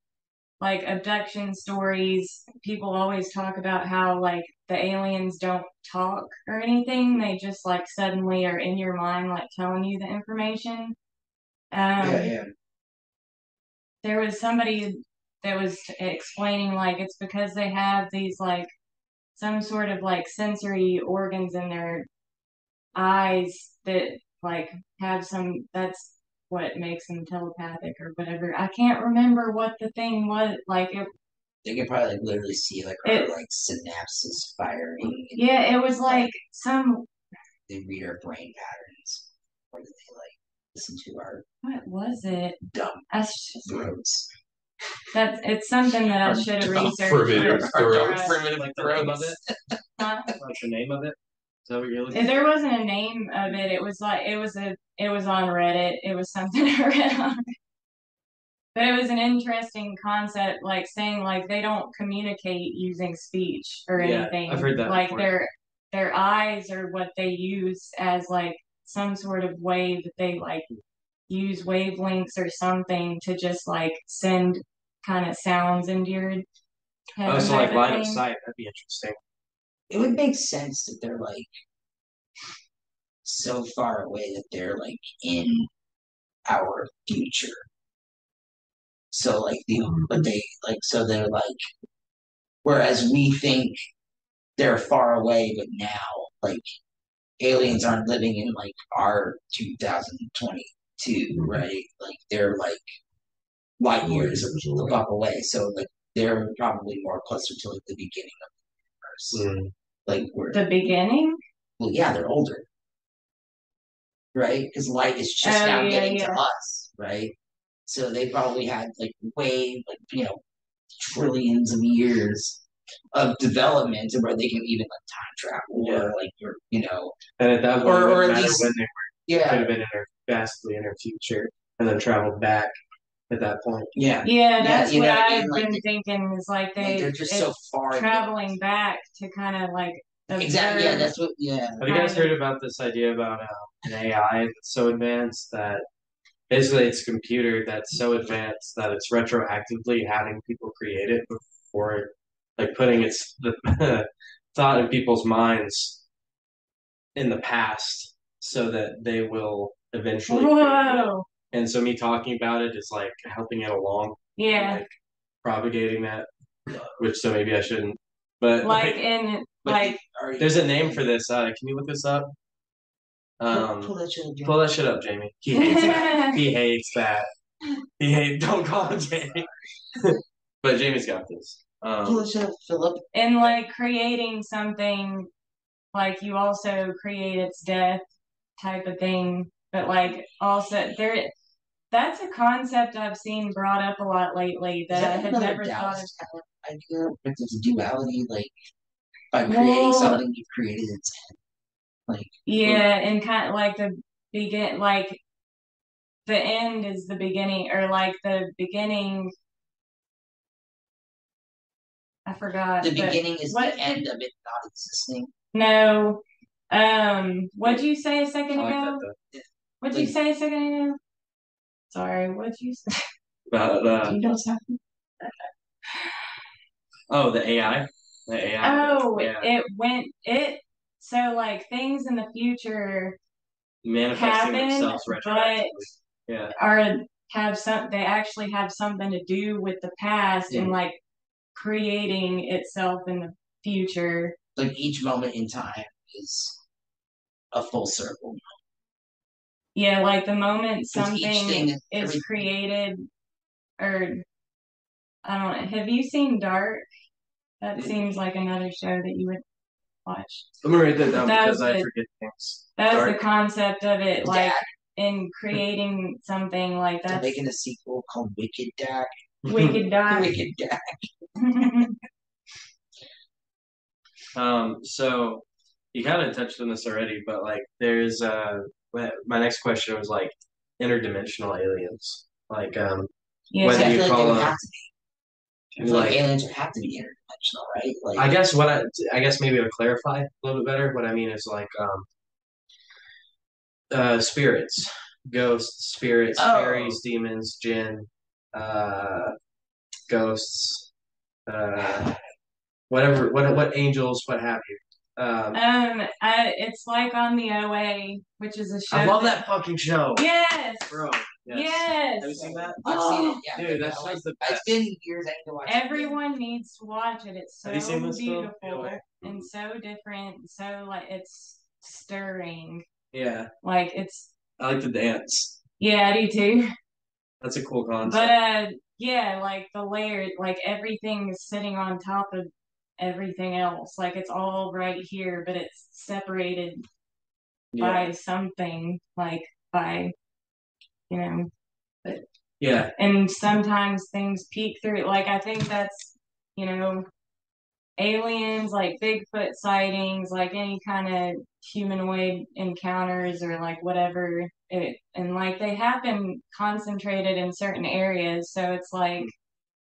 like, abduction stories, people always talk about how, like, the aliens don't talk or anything. They just, like, suddenly are in your mind, like, telling you the information. Um, yeah, yeah. there was somebody that was explaining, like, it's because they have these, like, some sort of, like, sensory organs in their eyes that, like, have some, that's what makes them telepathic or whatever. I can't remember what the thing was, like, it. They could probably, like, literally see, like, it, our, like, synapses firing. Yeah, it was, like, some... They read our brain patterns. Or did they, like, listen to our... What was it? Dumb throats. That's, it's something that I should have researched. Primitive throats. Primitive throat of it. Huh? What's the name of it? Is that what you're looking at? There wasn't a name of it. It was, like, it was a, it was on Reddit. It was something I read on Reddit. But it was an interesting concept, like saying, like, they don't communicate using speech or yeah, anything. I've heard that. Like before. their their eyes are what they use as, like, some sort of wave that they, like, use wavelengths or something to just, like, send kind of sounds into your head. Oh, so like line of sight, that'd be interesting. It would make sense that they're, like, so far away that they're, like, in our future. So, like, the, but they, like, so they're, like, whereas we think they're far away, but now, like, aliens aren't living in, like, our two thousand twenty-two, right? Like, they're, like, light years up away. So, like, they're probably more closer to, like, the beginning of the universe. Mm. Like, we're... The beginning? Well, yeah, they're older. Right? Because light is just oh, now yeah, getting yeah. to us, right? So they probably had, like, way, like, you know, trillions of years of development to where they can even, like, time travel yeah. or, like, or, you know. And at that point, or, or at least, when they were, yeah. could have been in our, vastly in our future and then traveled back at that point. Yeah. Yeah, that's yeah, what, what I've like, been thinking is, like, they, like they're just so far traveling ago. back to kind of, like, observe. Exactly, yeah, that's what, yeah. Have you guys heard about this idea about uh, an A I that's so advanced that basically, it's a computer that's so advanced that it's retroactively having people create it before it, like, putting its the thought in people's minds in the past so that they will eventually. Whoa! And so me talking about it is, like, helping it along. Yeah. Like, propagating that, which so maybe I shouldn't. But like, like in but like, there's a name for this. Uh, can you look this up? Um, pull, that shit up, pull that shit up, Jamie. He hates that. He hates that. He hates. Don't call him Jamie. But Jamie's got this. Um, pull that shit up, Philip. And, like, creating something, like, you also create its death type of thing. But, like, also there, that's a concept I've seen brought up a lot lately that, that I had never thought of. I hear this duality, like, by creating well, something, you created its end. Like, yeah, and kind of like the begin, like the end is the beginning, or like the beginning. I forgot. The beginning is what, the end of it not existing. No, um, what'd you say a second like ago? That, what'd like, you say a second ago? Sorry, what'd you say? About uh, you don't have to... Oh, the A I. The A I. Oh, yeah. it went it. So, like, things in the future manifesting happen, themselves retroactively. But yeah. are have some. They actually have something to do with the past yeah. and, like, creating itself in the future. Like, each moment in time is a full circle. Yeah, like the moment something thing, is everything. created, or I don't know. Have you seen Dark? That seems like another show that you would. Watch. I'm gonna write that down that because the, I forget things. That was Dark. The concept of it, like Dak. in creating something like that. They're making a sequel called Wicked Dak. Wicked Dak. Wicked Dak. um. So you kind of touched on this already, but like, there's uh. My next question was like interdimensional aliens. Like um. Yeah, whether so you like call them. Like, like aliens have to be interdimensional, right? Like, I guess what I, I guess maybe to clarify a little bit better, what I mean is like um, uh, spirits, ghosts, spirits, oh. fairies, demons, jinn, uh, ghosts, uh, whatever, what what angels, what have you. Um, um I, it's like on the O A, which is a show. I love that, that fucking show. Yes, bro. Yes. yes. Have you seen that? I've oh, seen it. Yeah, dude, that show's the best. It's been years I need to watch. Everyone it. needs to watch it. It's so beautiful yeah. and so different. So like it's stirring. Yeah. Like it's. I like to dance. Yeah, I do too. That's a cool concept. But uh, yeah, like the layer, like everything is sitting on top of everything else. Like it's all right here, but it's separated yeah. by something. Like by. You know, but yeah, and sometimes things peek through. Like I think that's, you know, aliens, like Bigfoot sightings, like any kind of humanoid encounters or like whatever it, and like they happen concentrated in certain areas. So it's like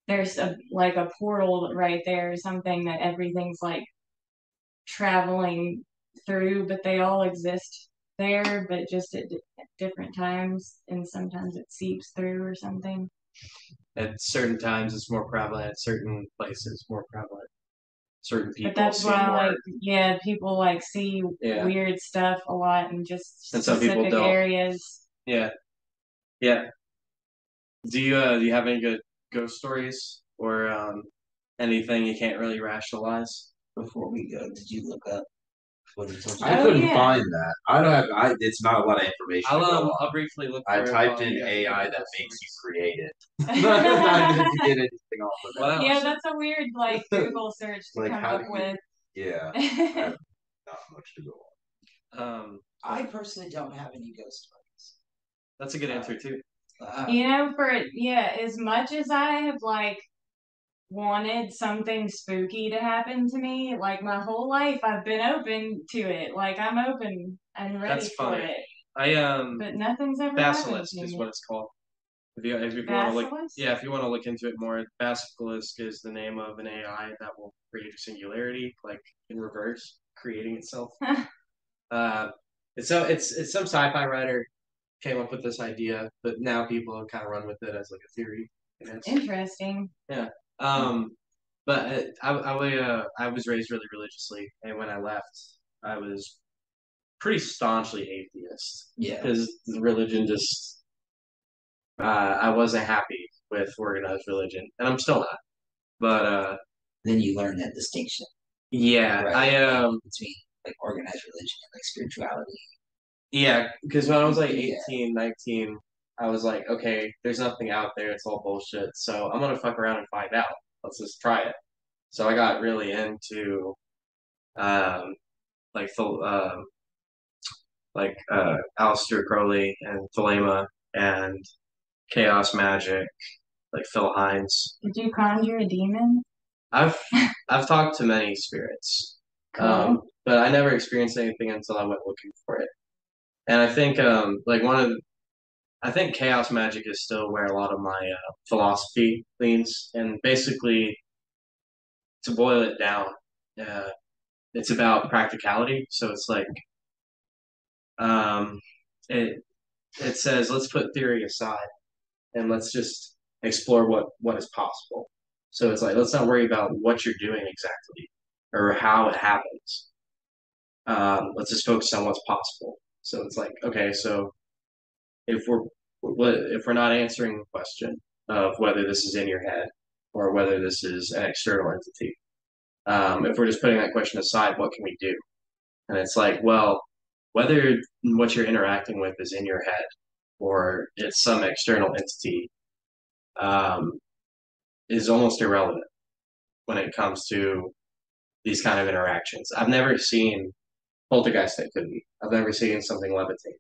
there's a like a portal right there, or something that everything's like traveling through, but they all exist there, but just at, at different times, and sometimes it seeps through or something. At certain times it's more prevalent, at certain places more prevalent, certain people. But that's why more... like yeah people like see yeah. weird stuff a lot in just specific and some people don't. areas. Yeah yeah do you uh do you have any good ghost stories or um anything you can't really rationalize? Before we go, did you look up? I couldn't oh, yeah. find that. I don't have. I, it's not a lot of information. I'll, um, I'll briefly look. I typed in A I that makes you create it. I didn't get anything off of that. Yeah, that's a weird like Google search to like, come up you, with. Yeah, I have not much to go on. Um, I personally don't have any ghost stories. That's a good uh, answer too. Uh, you know, for yeah, as much as I have like. wanted something spooky to happen to me, like my whole life I've been open to it. Like I'm open and ready That's for it. I um but nothing's ever basilisk happened to is me. What it's called. If you if you want to look yeah, if you want to look into it more, basilisk is the name of an A I that will create a singularity, like in reverse, creating itself. uh it's so it's it's some sci-fi writer came up with this idea, but now people have kind of run with it as like a theory. Interesting. Yeah. Um, but I, I, uh, I was raised really religiously, and when I left, I was pretty staunchly atheist. Yeah, because religion just, uh, I wasn't happy with organized religion, and I'm still not. But uh, then you learn that distinction. Yeah, right? I um between like organized religion and like spirituality. Yeah, because when I was like eighteen, yeah. nineteen. I was like, okay, there's nothing out there. It's all bullshit. So I'm going to fuck around and find out. Let's just try it. So I got really into, um, like, uh, like, uh, Aleister Crowley and Thelema and Chaos Magic, like Phil Hines. Did you conjure a demon? I've, I've talked to many spirits, cool. um, but I never experienced anything until I went looking for it. And I think, um, like one of the, I think Chaos Magic is still where a lot of my uh, philosophy leans. And basically, to boil it down, uh, it's about practicality. So it's like, um, it it says, let's put theory aside and let's just explore what, what is possible. So it's like, let's not worry about what you're doing exactly or how it happens. Um, let's just focus on what's possible. So it's like, okay, so... If we're if we're not answering the question of whether this is in your head or whether this is an external entity, um, if we're just putting that question aside, what can we do? And it's like, well, whether what you're interacting with is in your head or it's some external entity um, is almost irrelevant when it comes to these kind of interactions. I've never seen poltergeist activity. I've never seen something levitate.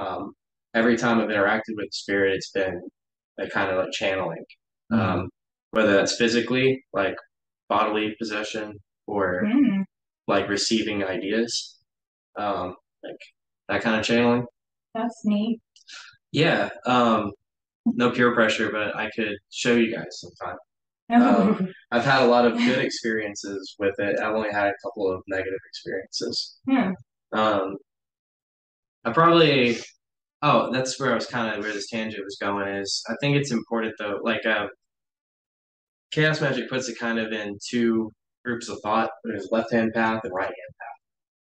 Um, Every time I've interacted with spirit, it's been a kind of like channeling, um, mm. whether that's physically, like bodily possession, or mm. like receiving ideas, um, like that kind of channeling. That's neat. Yeah. Um, no peer pressure, but I could show you guys sometime. Oh. Um, I've had a lot of good experiences with it. I've only had a couple of negative experiences. Yeah. Um, I probably... Oh, that's where I was kind of where this tangent was going is I think it's important though, like uh, Chaos Magic puts it kind of in two groups of thought. There's left hand path and right hand path.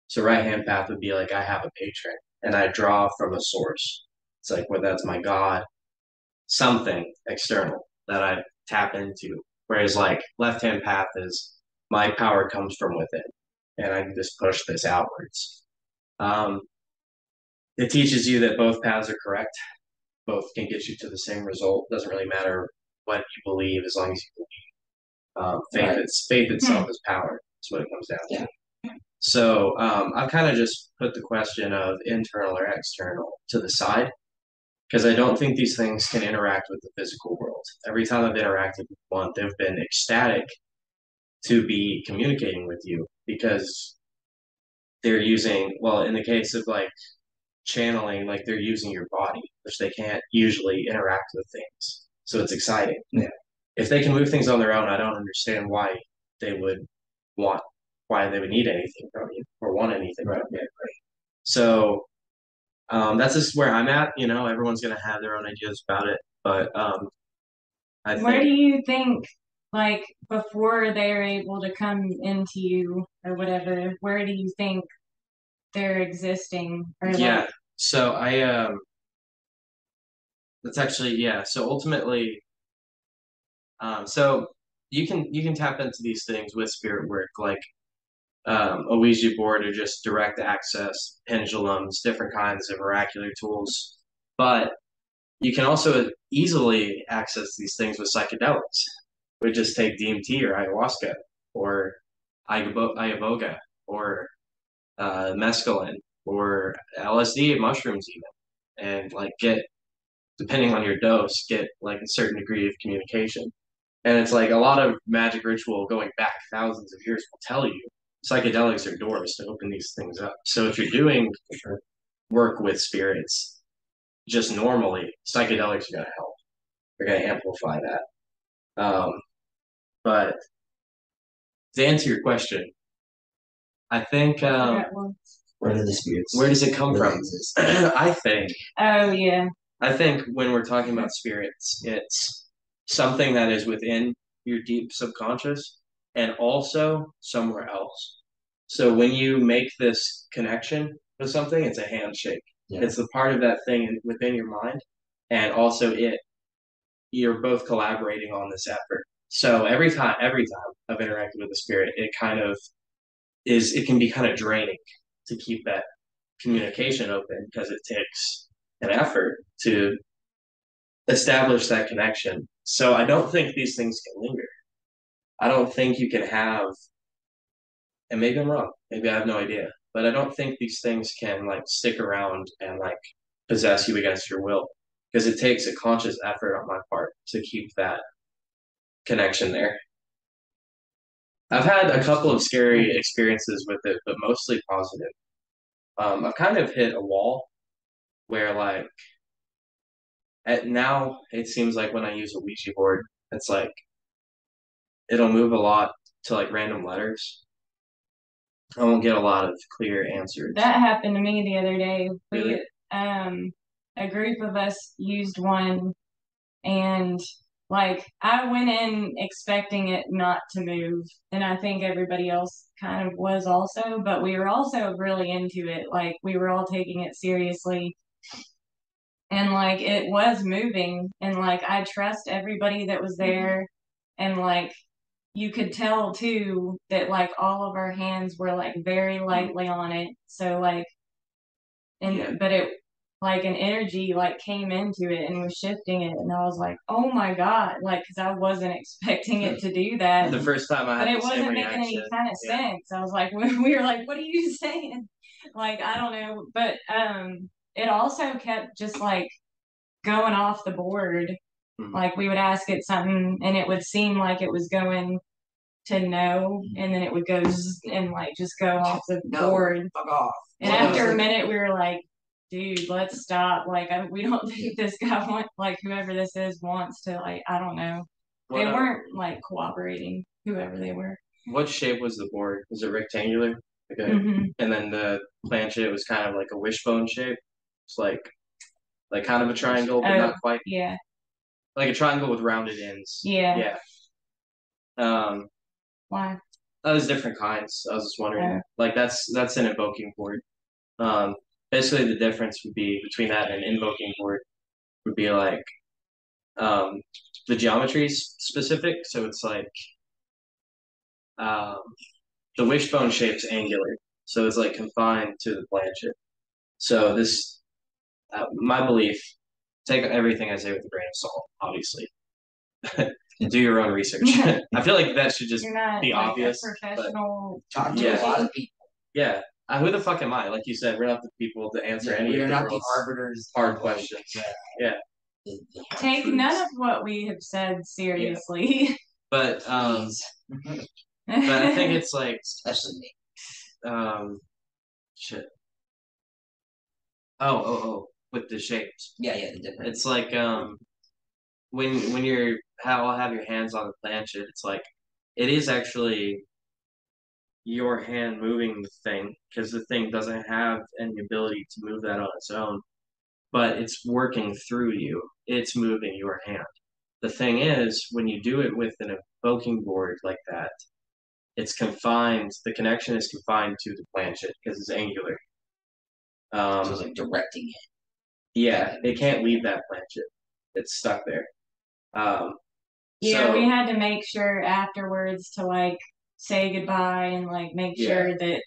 So right hand path would be like I have a patron and I draw from a source. It's like, whether that's my God, something external that I tap into. Whereas like left hand path is my power comes from within and I can just push this outwards. Um, it teaches you that both paths are correct. Both can get you to the same result. Doesn't really matter what you believe as long as you believe. Um, faith, right. it's, faith itself is power. That's what it comes down yeah. to. So um, I've kind of just put the question of internal or external to the side because I don't think these things can interact with the physical world. Every time I've interacted with one, they've been ecstatic to be communicating with you because they're using, well, in the case of like channeling, like they're using your body, which they can't usually interact with things. So it's exciting. Yeah. If they can move things on their own, I don't understand why they would want why they would need anything from you or want anything right. from you. So um, that's just where I'm at. You know, everyone's going to have their own ideas about it. But um, I think... Where do you think, like, before they're able to come into you or whatever, where do you think they're existing? Or yeah. Like... So I, um, that's actually, yeah. So ultimately, um, so you can, you can tap into these things with spirit work, like, Um, a Ouija board or just direct access, pendulums, different kinds of oracular tools. But you can also easily access these things with psychedelics. We just take D M T or ayahuasca or ayaboga or uh, mescaline or L S D and mushrooms even. And like get, depending on your dose, get like a certain degree of communication. And it's like a lot of magic ritual going back thousands of years will tell you psychedelics are doors to open these things up. So if you're doing work with spirits, just normally, psychedelics are going to help. They're going to amplify that. Um, but to answer your question, I think... Um, where do the spirits? Where does it come from? I think... Oh, yeah. I think when we're talking about spirits, it's something that is within your deep subconscious, and also somewhere else. So when you make this connection with something, it's a handshake. Yeah. It's the part of that thing within your mind, and also it, you're both collaborating on this effort. So every time, every time I've interacted with the spirit, it kind of is, it can be kind of draining to keep that communication open because it takes an effort to establish that connection. So I don't think these things can linger. I don't think you can have, and maybe I'm wrong, maybe I have no idea, but I don't think these things can like stick around and like possess you against your will, because it takes a conscious effort on my part to keep that connection there. I've had a couple of scary experiences with it, but mostly positive. Um, I've kind of hit a wall where like, at now it seems like when I use a Ouija board, it's like, it'll move a lot to like random letters. I won't get a lot of clear answers. That happened to me the other day. Really? We, um, a group of us used one, and like I went in expecting it not to move, and I think everybody else kind of was also, but we were also really into it. Like we were all taking it seriously. And like it was moving, and like I trust everybody that was there, and like you could tell, too, that, like, all of our hands were, like, very lightly on it. So, like, and yeah. but it, like, an energy, like, came into it and was shifting it. And I was like, oh, my God. Like, because I wasn't expecting it to do that. The first time I had But it wasn't making reaction. any kind of yeah. sense. I was like, we, we were like, what are you saying? Like, I don't know. But um, it also kept just, like, going off the board. Like we would ask it something and it would seem like it was going to no, and then it would go zzz, and like just go off the no, board. Fuck off. And well, after a minute we were like, dude, let's stop. Like I, we don't think this guy wants, like whoever this is wants to like, I don't know. They what, weren't like cooperating, whoever they were. What shape was the board? Was it rectangular? Okay. Mm-hmm. And then the planchet was kind of like a wishbone shape. It's like, like kind of a triangle, but oh, not quite. Yeah. Like a triangle with rounded ends. Yeah. Yeah. Um, Why? That was different kinds. I was just wondering. Yeah. Like, that's that's an evoking board. Um, basically the difference would be between that and invoking word would be like um, the geometry is specific. So it's like um, the wishbone shape's angular. So it's like confined to the plan shape. So this, uh, my belief, take everything I say with a grain of salt, obviously. Do your own research. Yeah. I feel like that should just not, be like obvious. Professional, but, talk to yeah. a lot of people. Yeah. Uh, who the fuck am I? Like you said, we're not the people to answer yeah, any of the world's arbiters hard questions. Yeah. yeah. The, the hard Take truths. None of what we have said seriously. Yeah. But um, but I think it's like especially me. Um, shit. Oh oh oh! With the shapes. Yeah yeah. The difference. It's like um, when when you're how I'll have your hands on the planchet. It's like it is actually your hand moving the thing, because the thing doesn't have any ability to move that on its own, but it's working through you. It's moving your hand. The thing is, when you do it with an evoking board like that, it's confined. The connection is confined to the planchet because it's angular. Um, so it's like directing it. Yeah, it can't leave that planchet. It's stuck there. Um, yeah, so, we had to make sure afterwards to like say goodbye and like make yeah. sure that,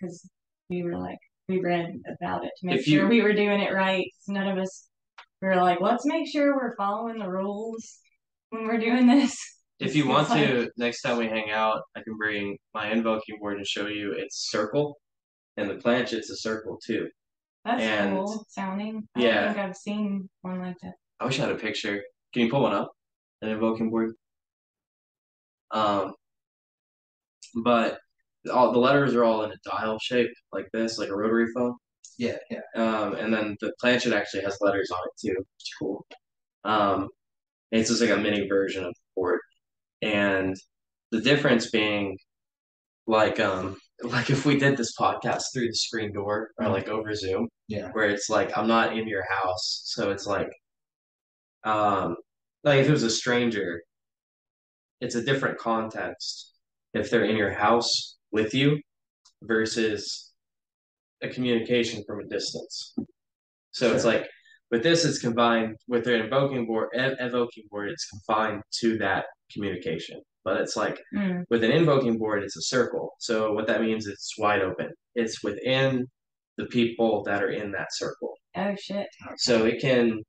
because we were like, we read about it to make if sure you, we were doing it right. None of us, we were like, let's make sure we're following the rules when we're doing this. If you want like, to, next time we hang out, I can bring my invoking board and show you its circle, and the planchet's a circle too. That's and, cool sounding. I yeah. don't think I've seen one like that. I wish I had a picture. Can you pull one up? An invoking board? Um, But all the letters are all in a dial shape like this, like a rotary phone. Yeah, yeah. Um, and then the planchet actually has letters on it too, which is cool. Um, it's just like a mini version of the board. And the difference being, like, um, like if we did this podcast through the screen door or like over Zoom, yeah, where it's like I'm not in your house, so it's like, um, like if it was a stranger, it's a different context. If they're in your house with you versus a communication from a distance. So sure. It's like with this, it's combined with their invoking board, ev- evoking board, it's confined to that communication. But it's like mm. with an invoking board, it's a circle. So what that means is it's wide open. It's within the people that are in that circle. Oh, shit. So it can,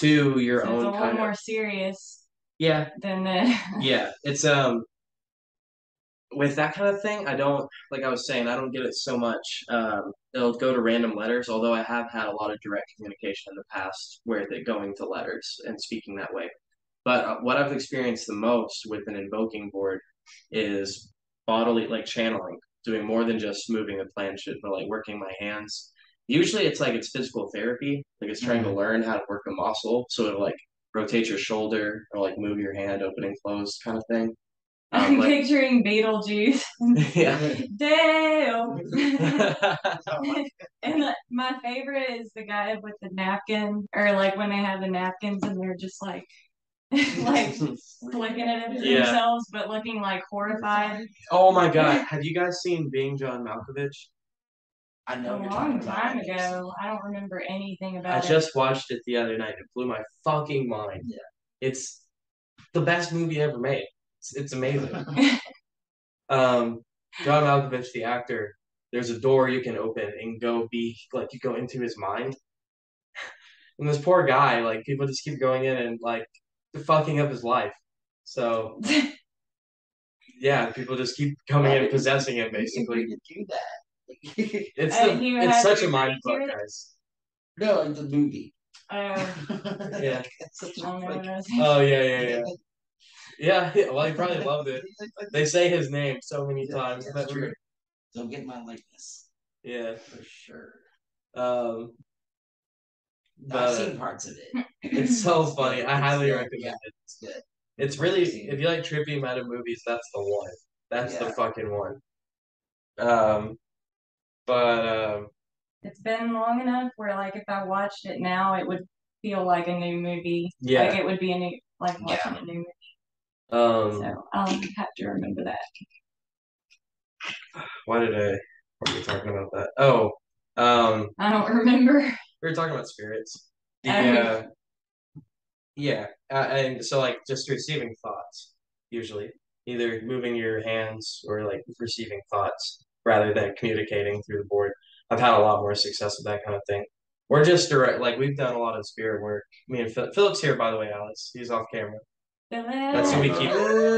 to your so own kind of. It's a little more of, serious. Yeah. Than the. Yeah. It's, um. With that kind of thing, I don't, like I was saying, I don't get it so much. Um, it'll go to random letters, although I have had a lot of direct communication in the past where they're going to letters and speaking that way. But what I've experienced the most with an invoking board is bodily, like channeling, doing more than just moving a planchet, but like working my hands. Usually it's like it's physical therapy, like it's trying mm-hmm. to learn how to work a muscle. So it'll like rotate your shoulder or like move your hand, open and close kind of thing. Um, I'm like, picturing Beetlejuice. Yeah. Damn. And the, my favorite is the guy with the napkin, or like when they have the napkins and they're just like, like flicking it into yeah. themselves, but looking like horrified. Oh my god! Have you guys seen Being John Malkovich? I know. A you're long time about ago, I don't remember anything about I it. I just watched it the other night. It blew my fucking mind. Yeah. It's the best movie ever made. It's, it's amazing. um, John Malkovich, the actor, there's a door you can open and go be, like, you go into his mind. And this poor guy, like, people just keep going in and, like, they're fucking up his life. So, yeah, people just keep coming in and possessing him, basically. You do that. It's, the, it's such a mind fuck, guys. No, it's a movie. Oh. Yeah. Such a, like, oh, yeah, yeah, yeah. Yeah, yeah, well, he probably loved it. They say his name so many yeah, times. Yeah, that's true. Don't get my likeness. Yeah. For sure. Um, no, but I've seen parts of it. It's so funny. I highly good. recommend yeah, it. It's good. It's really, if you like trippy meta movies, that's the one. That's yeah. the fucking one. Um, But. Um, it's been long enough where, like, if I watched it now, it would feel like a new movie. Yeah. Like, it would be a new, like, watching yeah. a new movie. Um, so I'll have to remember that. Why did I? Why are we talking about that? Oh, Um, I don't remember. We were talking about spirits. Yeah. Uh, yeah. Uh, and so, like, just receiving thoughts, usually. Either moving your hands or, like, receiving thoughts rather than communicating through the board. I've had a lot more success with that kind of thing. Or just direct, like, we've done a lot of spirit work. Me and Phil, Philip's here, by the way, Alex. He's off camera. That's who we keep.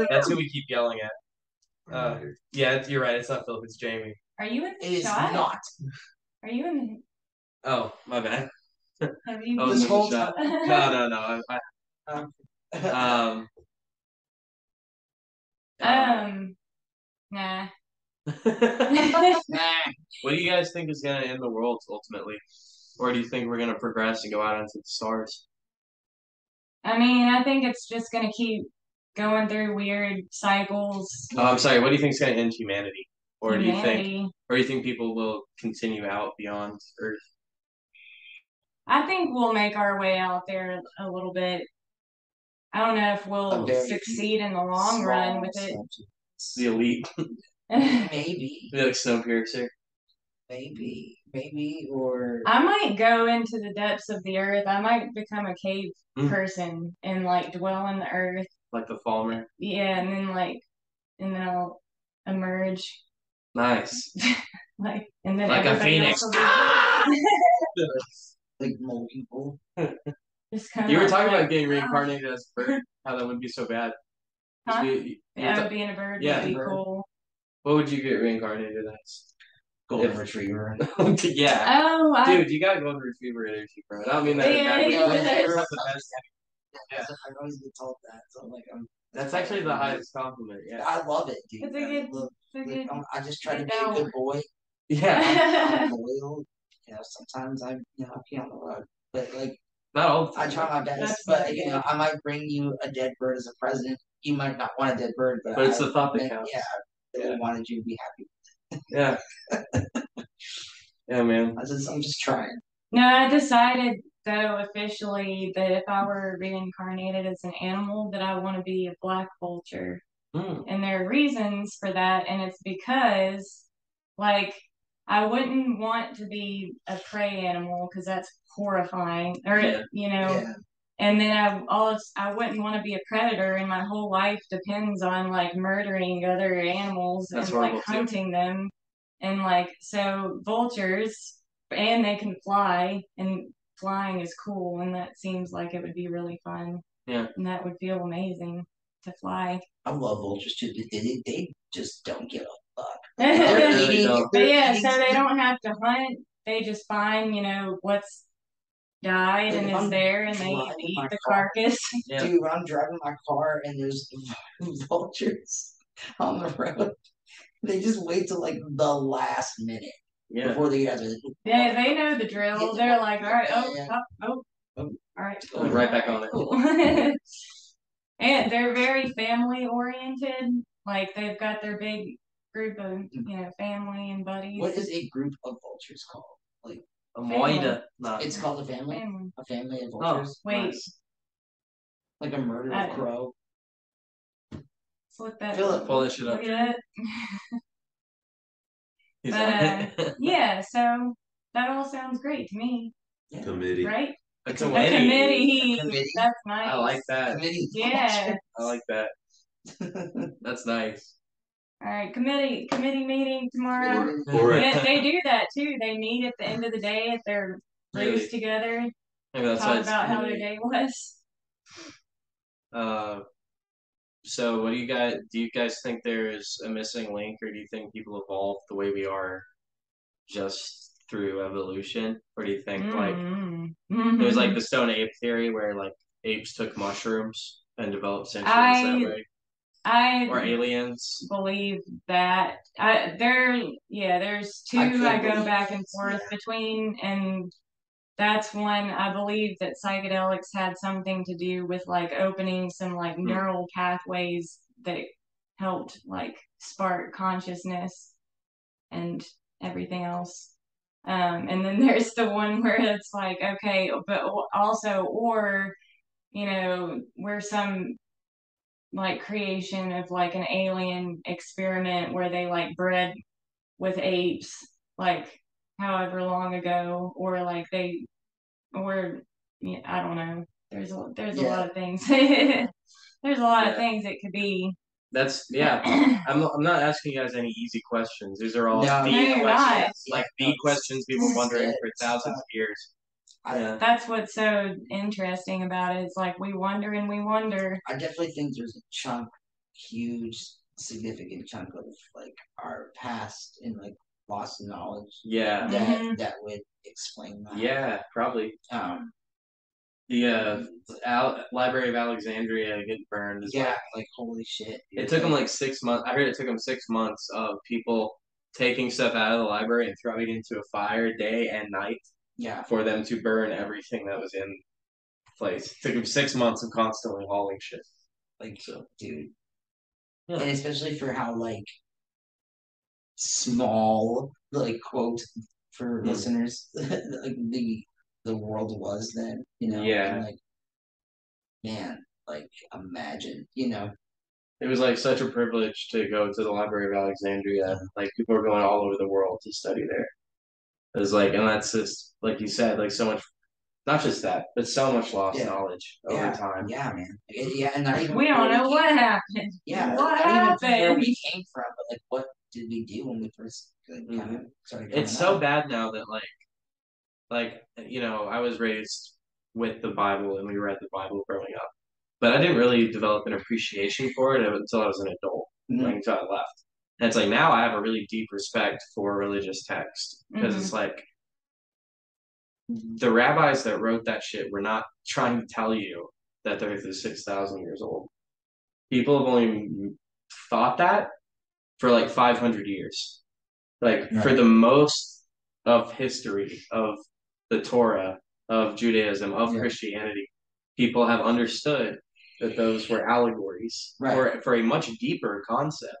That's who we keep yelling at. Uh, yeah, you're right. It's not Philip. It's Jamie. Are you in the shot? It's not. Are you in? Oh, my bad. Have you oh, been in shot? No, no, no. I, I, um, um. Um. Nah. What do you guys think is gonna end the world ultimately, or do you think we're gonna progress and go out into the stars? I mean, I think it's just going to keep going through weird cycles. Oh, I'm sorry. What do you think is going to end humanity? Or humanity. do you think or do you think people will continue out beyond Earth? I think we'll make our way out there a little bit. I don't know if we'll succeed in the long run with it. The elite. Maybe. Be like Snowpiercer. Maybe. Maybe, or I might go into the depths of the earth. I might become a cave mm. person and like dwell in the earth, like the Falmer. Yeah, and then like, and then I'll emerge. Nice. Like, and then like a phoenix. Like more people. Just kind you of were talking about getting reincarnated as a bird. How that wouldn't be so bad. Huh? We, yeah, th- being a bird yeah, would be bird. cool. What would you get reincarnated as? Golden Retriever. Yeah. Oh, I... Dude, you got a Golden Retriever energy, bro. I don't mean that. Yeah, yeah, yeah. We're not the best. Yeah. I always get told that, so I'm like, I'm... That's actually the highest compliment, yeah. I love it, dude. It's a good... I, love, it's a good... I just try to be a good boy. Yeah. I'm loyal. You know, sometimes I, you know, I pee on the rug. But, like... Not all the time. I try my best, That's but, like, you know, I might bring you a dead bird as a present. You might not want a dead bird, but... But it's I, the thought that counts. Yeah, I really yeah. wanted you to be happy. Yeah. Yeah, man. I just, I'm just trying. No, I decided, though, officially that if I were reincarnated as an animal, that I want to be a black vulture. Mm. And there are reasons for that, and it's because, like, I wouldn't want to be a prey animal because that's horrifying. Or, yeah. you know, yeah. and then I, also, I wouldn't want to be a predator, and my whole life depends on, like, murdering other animals that's and, like, hunting too. them. And, like, so vultures, and they can fly, and flying is cool, and that seems like it would be really fun. Yeah. And that would feel amazing to fly. I love vultures, too. They, they just don't give a fuck. Really but, yeah, so they don't have to hunt. They just find, you know, what's died and is there, and they eat the car. carcass. Yeah. Dude, when I'm driving my car, and there's vultures on the road. They just wait till like the last minute yeah. before they get out there. Yeah, they know the drill. They're like, all right, oh, yeah. oh, oh, all right, oh, right back on it. And they're very family oriented. Like they've got their big group of you know family and buddies. What is a group of vultures called? Like a moida. No. It's called a family. family. A family of vultures. Oh, wait, nice. Like a murder of crow. Look that Philip, pull this shit up. But, uh, yeah, so that all sounds great to me. Yeah. Committee, right? A committee. A committee. A committee. That's nice. I like that. Committee. Yeah. I like that. That's nice. All right, committee committee meeting tomorrow. Yeah, they do that too. They meet at the end of the day at their really? roost together. Maybe that's talk about how their day was. Uh. So, what do you guys do? You guys think there is a missing link, or do you think people evolve the way we are just through evolution, or do you think mm-hmm. like there's like the stone ape theory, where like apes took mushrooms and developed sentience that way, I or aliens? Believe that I, there, yeah, there's two I, I go back and forth yeah. between, and that's one I believe that psychedelics had something to do with like opening some like mm. neural pathways that helped like spark consciousness and everything else. Um, and then there's the one where it's like, okay, but also, or, you know, we're some like creation of like an alien experiment where they like bred with apes, like however long ago, or like they, or yeah, I don't know. There's a, there's yeah. a lot of things. There's a lot yeah. of things it could be. That's yeah. I'm I'm not asking you guys any easy questions. These are all no, the no, questions, not. like the no, questions people it's, wondering it's, for thousands of years. Yeah. That's what's so interesting about it. It's like we wonder and we wonder. I definitely think there's a chunk, huge, significant chunk of like our past and like lost knowledge. Yeah, that mm-hmm. that would explain that. Yeah, probably. Um, the uh, Al- Library of Alexandria getting burned. Is yeah, like, like holy shit. Dude. It took them like six months. I heard it took them six months of people taking stuff out of the library and throwing it into a fire day and night. Yeah, for them to burn everything that was in place. It took them six months of constantly hauling shit. Like, so. Dude. Yeah. And especially for how, like, small, like, quote, for mm-hmm. listeners, like, the the world was then, you know? Yeah. And, like, man, like, imagine, you know? It was, like, such a privilege to go to the Library of Alexandria. Like, people were going all over the world to study there. It was like, and that's just, like you said, like so much, not just that, but so much lost yeah. knowledge over yeah. time. Yeah, man. It, yeah, and not even we don't know what happened. Yeah, what happened? Where we came from, but like, what did we do when we first like, mm-hmm. kind of started? It's so out. bad now that like, like you know, I was raised with the Bible and we read the Bible growing up, but I didn't really develop an appreciation for it until I was an adult, mm-hmm. like until I left. And it's like now I have a really deep respect for religious text because mm-hmm. it's like the rabbis that wrote that shit were not trying to tell you that they're six thousand years old. People have only thought that for like five hundred years. Like right. for the most of history of the Torah, of Judaism, of yeah. Christianity, people have understood that those were allegories right. for, for a much deeper concept.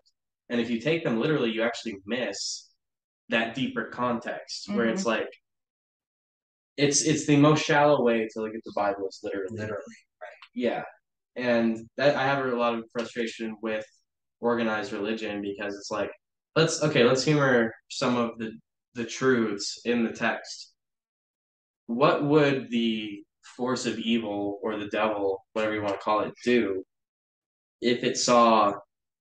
And if you take them literally, you actually miss that deeper context where mm-hmm. it's like, it's it's the most shallow way to look at the Bible is literally. Literally, right. Yeah. And that I have a lot of frustration with organized religion because it's like, let's, okay, let's humor some of the, the truths in the text. What would the force of evil or the devil, whatever you want to call it, do if it saw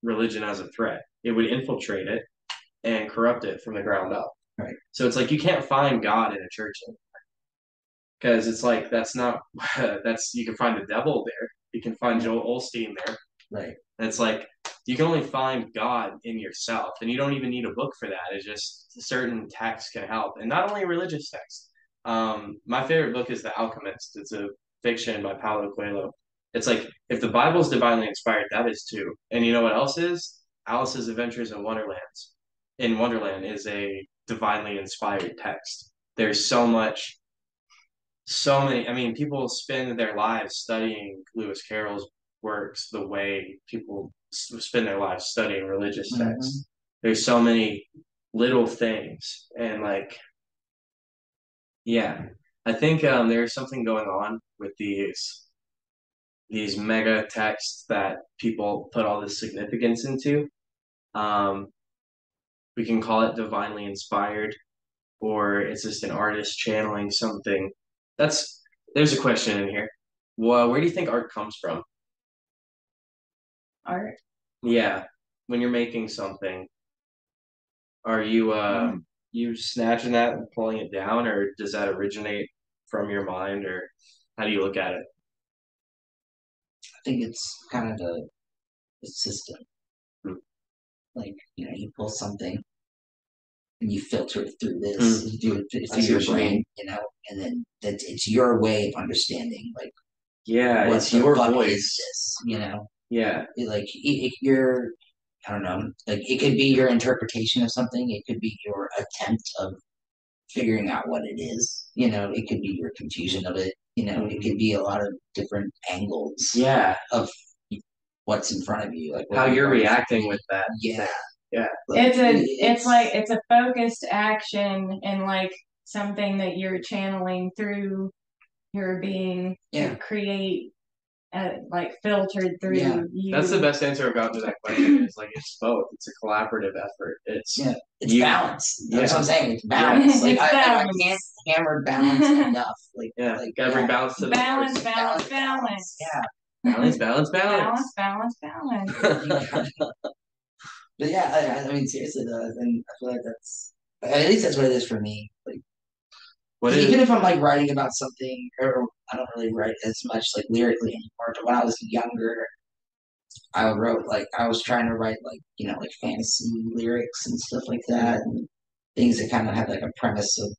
religion as a threat? It would infiltrate it and corrupt it from the ground up. Right. So it's like you can't find God in a church anymore because it's like that's not that's you can find the devil there. You can find Joel Osteen there. Right. And it's like you can only find God in yourself, and you don't even need a book for that. It's just certain texts can help, and not only religious texts. Um, my favorite book is The Alchemist. It's a fiction by Paulo Coelho. It's like if the Bible is divinely inspired, that is too. And you know what else is? Alice's Adventures in Wonderland. In Wonderland is a divinely inspired text. There's so much, so many. I mean, people spend their lives studying Lewis Carroll's works the way people spend their lives studying religious mm-hmm. texts. There's so many little things, and like, yeah, I think um, there's something going on with these these mega texts that people put all this significance into. Um, we can call it divinely inspired, or it's just an artist channeling something. That's, there's a question in here. Well, where do you think art comes from? Art? Yeah. When you're making something, are you, uh, mm. you snatching that and pulling it down, or does that originate from your mind, or how do you look at it? I think it's kind of the, the system. Hmm. Like, you know, you pull something and you filter it through this, hmm. you do it through your brain, you know, and then that's, it's your way of understanding. Like, yeah, it's your voice. Is this, you know? Yeah. Like, it, it, you're, I don't know, like, it could be your interpretation of something, it could be your attempt of figuring out what it is, you know, it could be your confusion of it. You know, it could be a lot of different angles yeah. of what's in front of you. Like how you're reacting with that. Yeah. Yeah. Like, it's a it's, it's like it's a focused action and like something that you're channeling through your being yeah. to create uh, like filtered through. Yeah. You. That's the best answer I've gotten to that question. Is like it's both. It's a collaborative effort. It's yeah. It's you, balance. Yeah. That's what I'm saying. It's balance. Yeah. Like it's I, balance. I can't hammer balance enough. Like yeah, like, gotta bring yeah. balance to the balance, course. balance, balance. Yeah. Balance, balance, balance. Balance, balance, balance. But yeah, I, I mean, seriously though, and I feel like that's at least that's what it is for me. Like, what even is, if I'm like writing about something, or I don't really write as much like lyrically anymore. But when I was younger, I wrote like I was trying to write like you know like fantasy lyrics and stuff like that, and things that kind of had like a premise of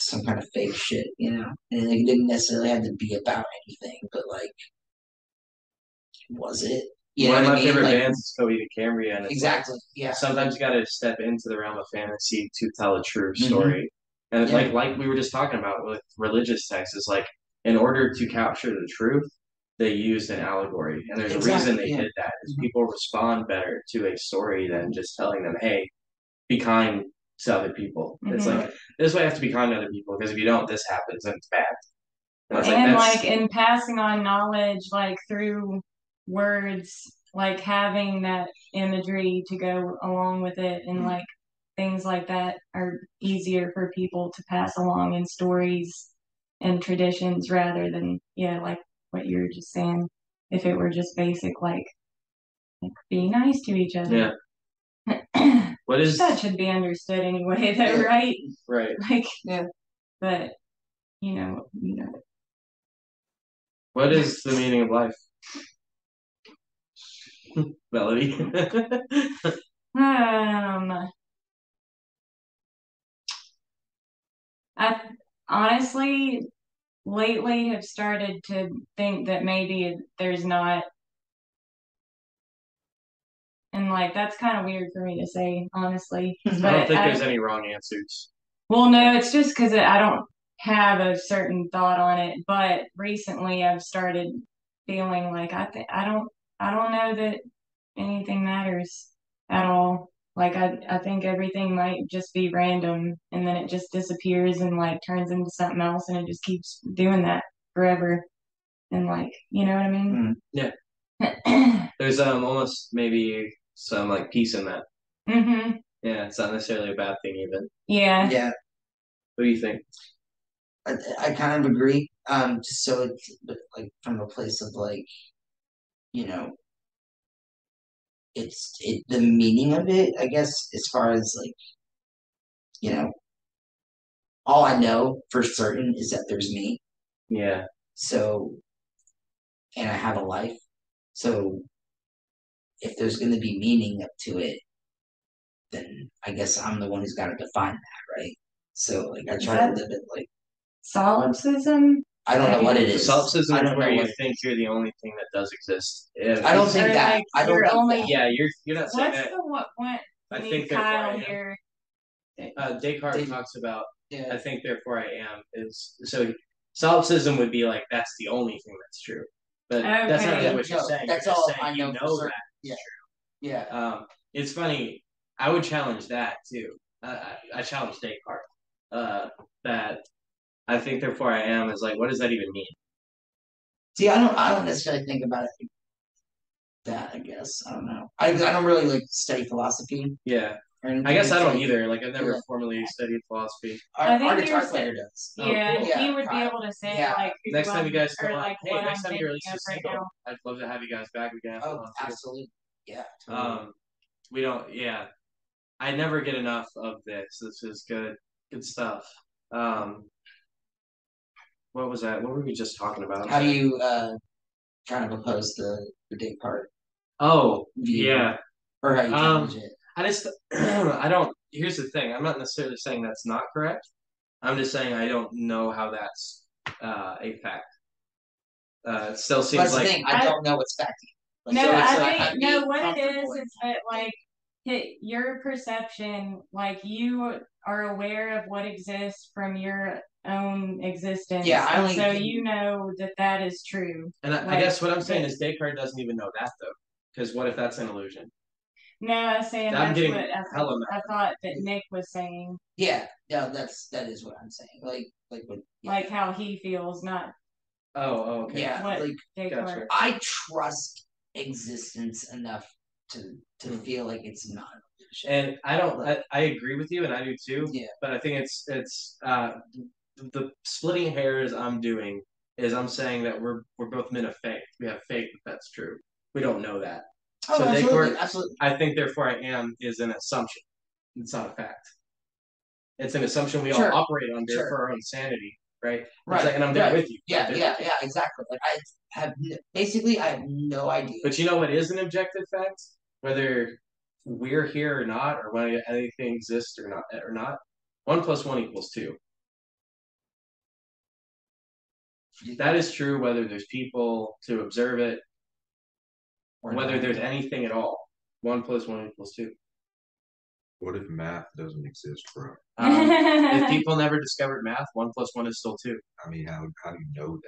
some kind of fake shit, you know. And like, it didn't necessarily have to be about anything, but like, was it? You One of my I mean? favorite like, bands is Coheed and Cambria. And exactly. Like, yeah. Sometimes you got to step into the realm of fantasy to tell a true story. Mm-hmm. And it's yeah. like, like we were just talking about with religious texts, is like in order to capture the truth, they used an allegory, and there's exactly. a reason they yeah. did that. Is mm-hmm. people respond better to a story than just telling them, "Hey, be kind to other people." Mm-hmm. It's like this way I have to be kind to other people because if you don't, this happens and it's bad. And, like, and like in passing on knowledge, like through words, like having that imagery to go along with it, and like things like that are easier for people to pass along in stories and traditions rather than yeah like what you were just saying, if it were just basic like, like be nice to each other. Yeah. What is that should be understood anyway though, yeah. right right like yeah but you know you know what is the meaning of life? Melody. um, I honestly lately have started to think that maybe there's not, and like that's kind of weird for me to say, honestly. I don't think I, there's any wrong answers. Well, no, it's just because I don't have a certain thought on it. But recently, I've started feeling like I th- I don't. I don't know that anything matters at all. Like, I, I think everything might just be random, and then it just disappears and, like, turns into something else, and it just keeps doing that forever. And, like, you know what I mean? Mm, yeah. There's um almost maybe some, like, peace in that. Mm-hmm. Yeah, it's not necessarily a bad thing even. Yeah. Yeah. What do you think? I, I kind of agree. Um, just so it's, like, from a place of, like, you know, it's it, the meaning of it, I guess, as far as like, you know, all I know for certain is that there's me. Yeah. So, and I have a life. So if there's going to be meaning up to it, then I guess I'm the one who's got to define that, right? So like I try to live it like. Solipsism? I don't know what it is. Solipsism is where you think you're the only thing that does exist. If I don't think that. Like, I don't you're think only, that. Yeah, you're, you're not saying that. What's the what? what I think Kyle therefore I am. Uh, Descartes Des- talks about, yeah. I think therefore I am. Is So solipsism would be like, that's the only thing that's true. But okay. that's not really yeah, what no, you're saying. That's you're all saying I know, you know that. Yeah. True. Yeah. Um, it's funny. I would challenge that, too. Uh, I, I challenge Descartes. Uh, that... I think therefore I am is like, what does that even mean? See, I don't, I don't necessarily think about it that. I guess I don't know. I, I don't really like study philosophy. Yeah, I guess I don't either. Like I've never yeah. formally studied philosophy. I think our guitar player does. Yeah, oh, cool. yeah, he would be I, able to say yeah. like next time you guys come on. Like, hey, next time you release a single, right I'd love to have you guys back again. Oh, absolutely. Yeah. Totally. Um, we don't. Yeah, I never get enough of this. This is good, good stuff. Um. What was that? What were we just talking about? How do you uh, trying to oppose the, the Descartes? Oh, view, yeah. Or how you challenge um, it? I just, I don't, here's the thing. I'm not necessarily saying that's not correct. I'm just saying I don't know how that's uh, a fact. Uh, it still seems that's like. That's the thing. I, I don't know what's fact. Like, no, so I like, think, I no, what it is is that, like, hit your perception, like, you are aware of what exists from your own existence. Yeah, I only so can... you know that that is true. And I, like, I guess what I'm saying is Descartes doesn't even know that though, because what if that's an illusion? No, I'm saying I'm that's getting what I, hella I thought that Nick was saying. Yeah, no, that's that is what I'm saying. Like, like, what, yeah. like how he feels, not Oh, oh okay. Yeah, what? Like gotcha. I trust existence enough to to mm. feel like it's not. And I don't. I, I agree with you, and I do too. Yeah. But I think it's it's uh, the, the splitting hairs I'm doing is I'm saying that we're we're both men of faith. We have faith that that's true. We don't know that. Oh, so absolutely, therefore, absolutely. I think therefore I am is an assumption. It's not a fact. It's an assumption we sure. all operate under sure. for our own sanity, right? Right. Like, and I'm there right. with you. Yeah, right. yeah, yeah. Exactly. Like I have no, basically I have no idea. But you know what is an objective fact? Whether we're here or not, or whether anything exists or not, or not. One plus one equals two. That is true whether there's people to observe it, or whether there's anything at all. One plus one equals two. What if math doesn't exist, bro? Um, if people never discovered math, one plus one is still two. I mean, how how do you know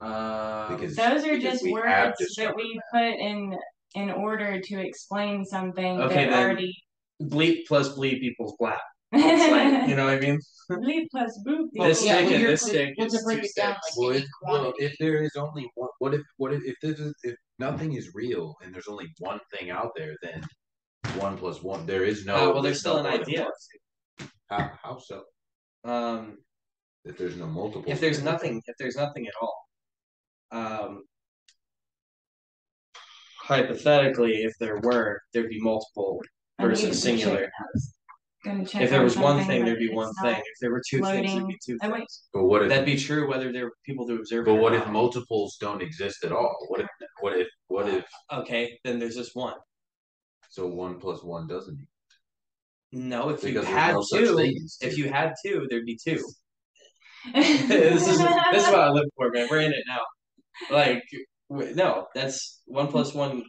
that? Uh, because those are because just words that we math. put in in order to explain something. Okay, that already bleep plus bleep equals blap. Like, you know what I mean? Bleep plus boop. This yeah, stick and this stick is two sticks. Down, like, well, if, well, if there is only one, what if what if if this is if nothing is real and there's only one thing out there, then one plus one. There is no. Oh, well, there's, there's still no an idea. How, how so? Um, if there's no multiple. If there's things. nothing, if there's nothing at all. Um, hypothetically, if there were, there'd be multiple versus singular. If there was one thing, there'd be one thing. If there were two floating. things, there'd be two oh, things. But what if that'd be true whether there were people to observe? But it or what not. if multiples don't exist at all? What if? What if? What if? Okay, then there's just one. So one plus one doesn't exist. No, if because you had no two, if you had two, there'd be two. this is this is what I live for, man. We're in it now. Like, no, that's one plus one.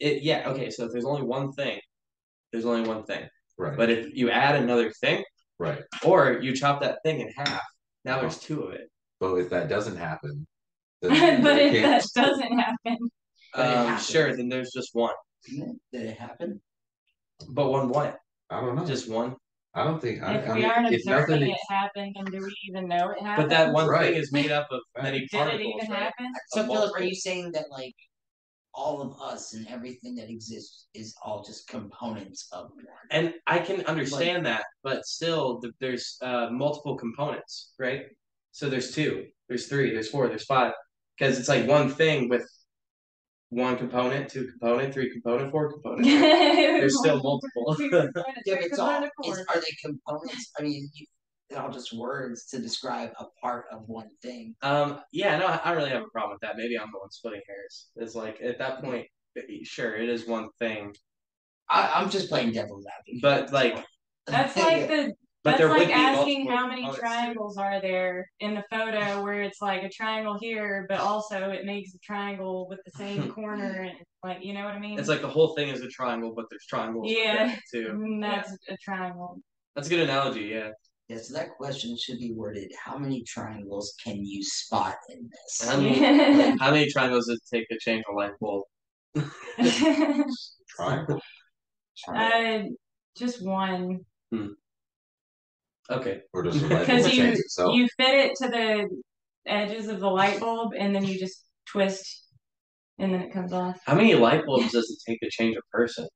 It yeah okay. So if there's only one thing, there's only one thing. Right. But if you add another thing, right, or you chop that thing in half, now oh. there's two of it. But if that doesn't happen, then but if that doesn't happen, um, sure, then there's just one. Did it happen? But one what? I don't know. Just one. I don't think. I, if I we mean, aren't if observing it happened, then do we even know it happened? But that one right. thing is made up of right. many particles. Did it even right? happen? So, Phil, are you saying that like all of us and everything that exists is all just components of one? And I can understand like, that, but still, the, there's uh, multiple components, right? So there's two, there's three, there's four, there's five, because it's like one thing with one component, two component, three component, four component. There's still multiple. Yeah, it's all, is, are they components? I mean, you, they're all just words to describe a part of one thing. Um, yeah, no, I don't really have a problem with that. Maybe I'm the one splitting hairs. It's like, at that point, sure, it is one thing. I, I'm just playing devil's advocate. But, like... That's like the... But that's like asking how many colors. triangles are there in the photo where it's like a triangle here, but also it makes a triangle with the same corner. And like, you know what I mean? It's like the whole thing is a triangle, but there's triangles. Yeah, too. That's yeah. a triangle. That's a good analogy, yeah. Yeah, so that question should be worded, how many triangles can you spot in this? How many, like, how many triangles does it take to change a light bulb? Triangle. Triangle. Uh, just one. Hmm. Okay. Or does the light bulb change you, itself? You fit it to the edges of the light bulb, and then you just twist, and then it comes off. How many light bulbs does it take to change a person?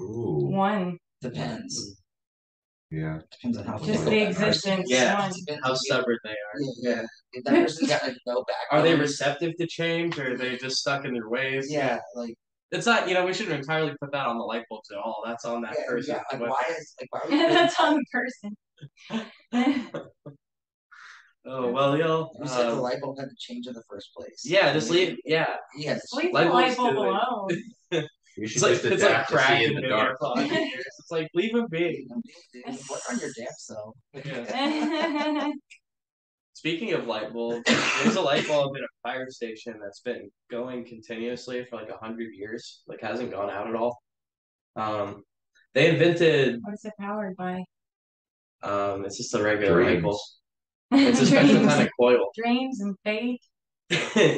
Ooh. One. Depends. Yeah. Depends on how just the existence. Yeah. One. How stubborn they are. Yeah. If that person's got like no back. Are they receptive to change, or are they just stuck in their ways? Yeah. Like. It's not, you know, we shouldn't entirely put that on the light bulbs at all. That's on that yeah, person. Yeah, like, why is, like, why are we that's on the person. Oh, well, y'all. You said um, the light bulb had to change in the first place. Yeah, just leave, yeah. yeah just leave light the light bulb alone. We should it's just like, it's like crack in the dark. It's like, leave him be. Work on your damn self. Yeah. Speaking of light bulbs, there's a light bulb in a fire station that's been going continuously for like a hundred years. Like hasn't gone out at all. Um, they invented. What is it powered by? Um, it's just a regular Dreams. light bulb. It's a special kind of coil. Dreams and faith.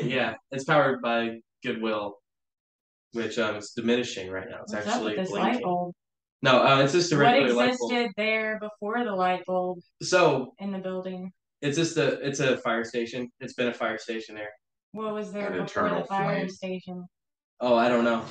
Yeah, it's powered by goodwill, which um, it's diminishing right now. It's What's actually up with this light bulb? No, uh, it's just a regular light bulb. What existed there before the light bulb? So in the building. It's just a, it's a fire station. It's been a fire station there. What was there An before the fire flame. station? Oh, I don't know.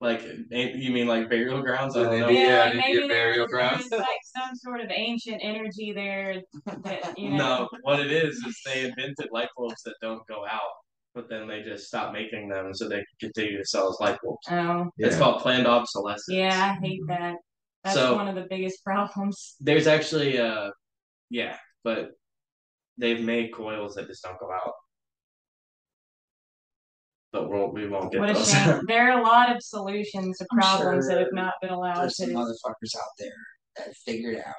Like, you mean like burial grounds? I don't know. Yeah, yeah maybe get burial grounds. There's like some sort of ancient energy there. That, you know. No, what it is is they invented light bulbs that don't go out, but then they just stopped making them so they could continue to sell as light bulbs. Oh, yeah. It's called planned obsolescence. Yeah, I hate that. That's so, one of the biggest problems. There's actually, uh, yeah, but they've made coils that just don't go out. But we'll, we won't get what those. A shame. There are a lot of solutions to problems sure that have not been allowed. There's to some motherfuckers out there that figured out.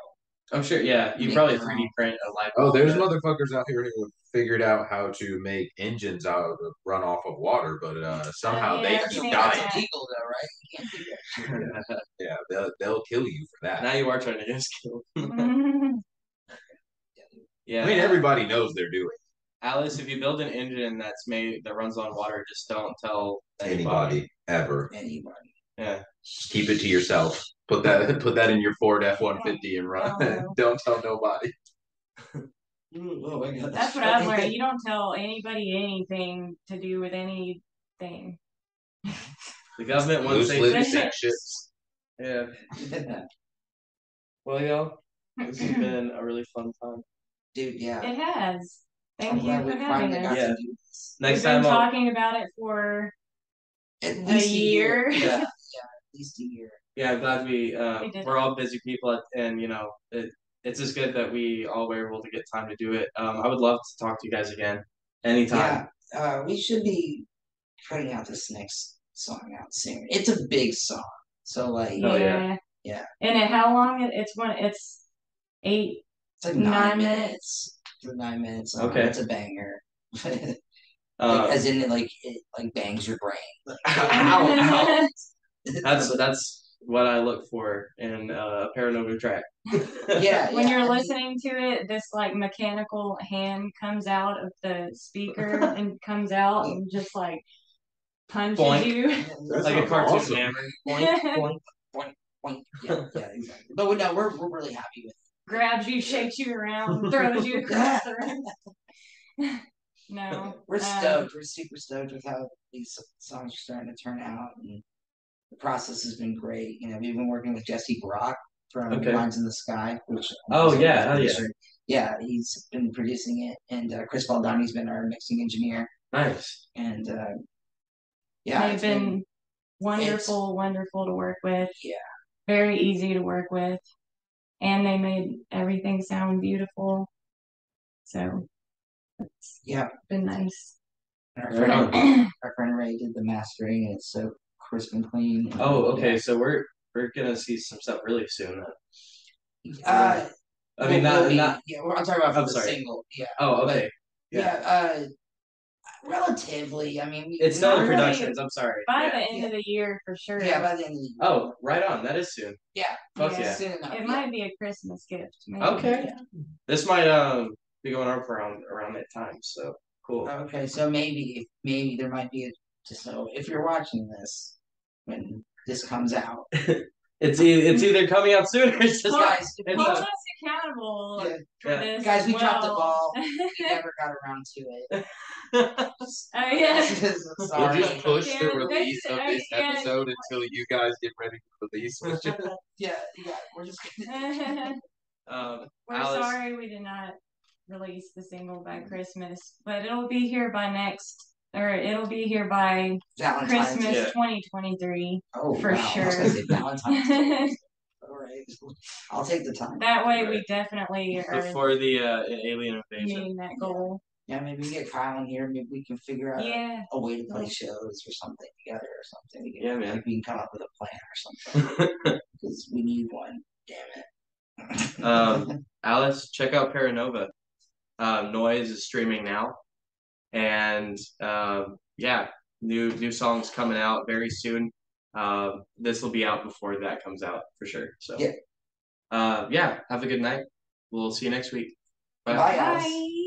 I'm sure, yeah. You probably three D print a light bulb. Oh, there's but... motherfuckers out here who figured out how to make engines out of run off of water, but uh, somehow uh, yeah, they keep dying. That's legal, though, right? You can't do that. Yeah, they'll, they'll kill you for that. Now you are trying to just kill them. Yeah. I mean, everybody knows they're doing. Alice, if you build an engine that's made that runs on water, just don't tell anybody, anybody ever. Anybody. Yeah. Just keep it to yourself. Put that put that in your Ford F one fifty and run. Oh. Don't tell nobody. Oh my God, that's, that's what I've learned. You don't tell anybody anything to do with anything. The government wants to shit. Yeah. Well, y'all, this has been a really fun time. Dude, yeah. It has. Thank I'm you for having us. Yeah. Next We've time, been I'll... talking about it for at least a year. year. Yeah. Yeah, at least a year. Yeah, I'm glad we uh, we we're all busy people, and you know it, it's just good that we all were able to get time to do it. Um, I would love to talk to you guys again anytime. Yeah, uh, we should be putting out this next song out soon. It's a big song, so like oh, yeah, yeah. And at how long? It's one. It's eight. It's like nine, nine minutes. minutes. For nine minutes, um, okay, it's a banger. like, uh, as in, it, like it like bangs your brain. Like, ow, ow. That's that's what I look for in uh, a Paranova track. Yeah, when yeah. you're listening to it, this like mechanical hand comes out of the speaker and comes out and just like punches boink. you like a cartoon awesome. hammer. Boink, boink, boink, boink. Yeah, yeah, exactly. But no, we're we're really happy with it. Grabs you, shakes you around, throws you across the room. No. We're stoked. Um, We're super stoked with how these songs are starting to turn out. And the process has been great. You know, we've been working with Jesse Brock from okay. Lines in the Sky. Which Oh, yeah. Oh, yeah. Yeah, he's been producing it. And uh, Chris Baldoni's been our mixing engineer. Nice. And, uh, yeah. They've been, been wonderful, wonderful to work with. Yeah. Very easy to work with. And they made everything sound beautiful. So it's yeah. been nice. Our friend, our friend Ray did the mastering, and it's so crisp and clean. And oh, okay. Yeah. So we're we're gonna see some stuff really soon. Huh? Uh I mean not, be, not yeah, well, I'm talking about for I'm the sorry. single. Yeah. Oh, okay. But, yeah. yeah, uh relatively. I mean we, it's not in productions, I'm sorry. By yeah. the end yeah. of the year for sure. Yeah, by the end of the year. Oh, right on. That is soon. Yeah. Fuck yeah. yeah. It yeah. might be a Christmas gift. Maybe. Okay. Yeah. This might um be going up around around that time. So cool. Okay, so maybe maybe there might be a just so if you're watching this when this comes out. It's either, it's either coming out soon or it's just guys. Hold us uh, accountable yeah. for yeah. this. Guys, we well. dropped the ball. We never got around to it. Oh yeah. Sorry. We'll just push the release of this episode until you guys get ready to release. yeah, yeah. We're just. um, we're Alice. sorry we did not release the single by Christmas, but it'll be here by next. Or it'll be here by Valentine's Christmas yeah. twenty twenty-three. Oh, for wow. sure. I was gonna say Valentine's Day. All right. I'll take the time. That way, right. we definitely are before the uh, alien invasion. Meeting that goal. Yeah, maybe we get Kyle in here. Maybe we can figure out yeah. a way to play shows or something together or something. Yeah, maybe man. we can come up with a plan or something because we need one. Damn it. um, Alice, check out Paranova. Uh, Noise is streaming now. And uh, yeah, new new songs coming out very soon. Uh, this will be out before that comes out for sure. So yeah, uh, yeah. Have a good night. We'll see you next week. Bye. Bye. Bye.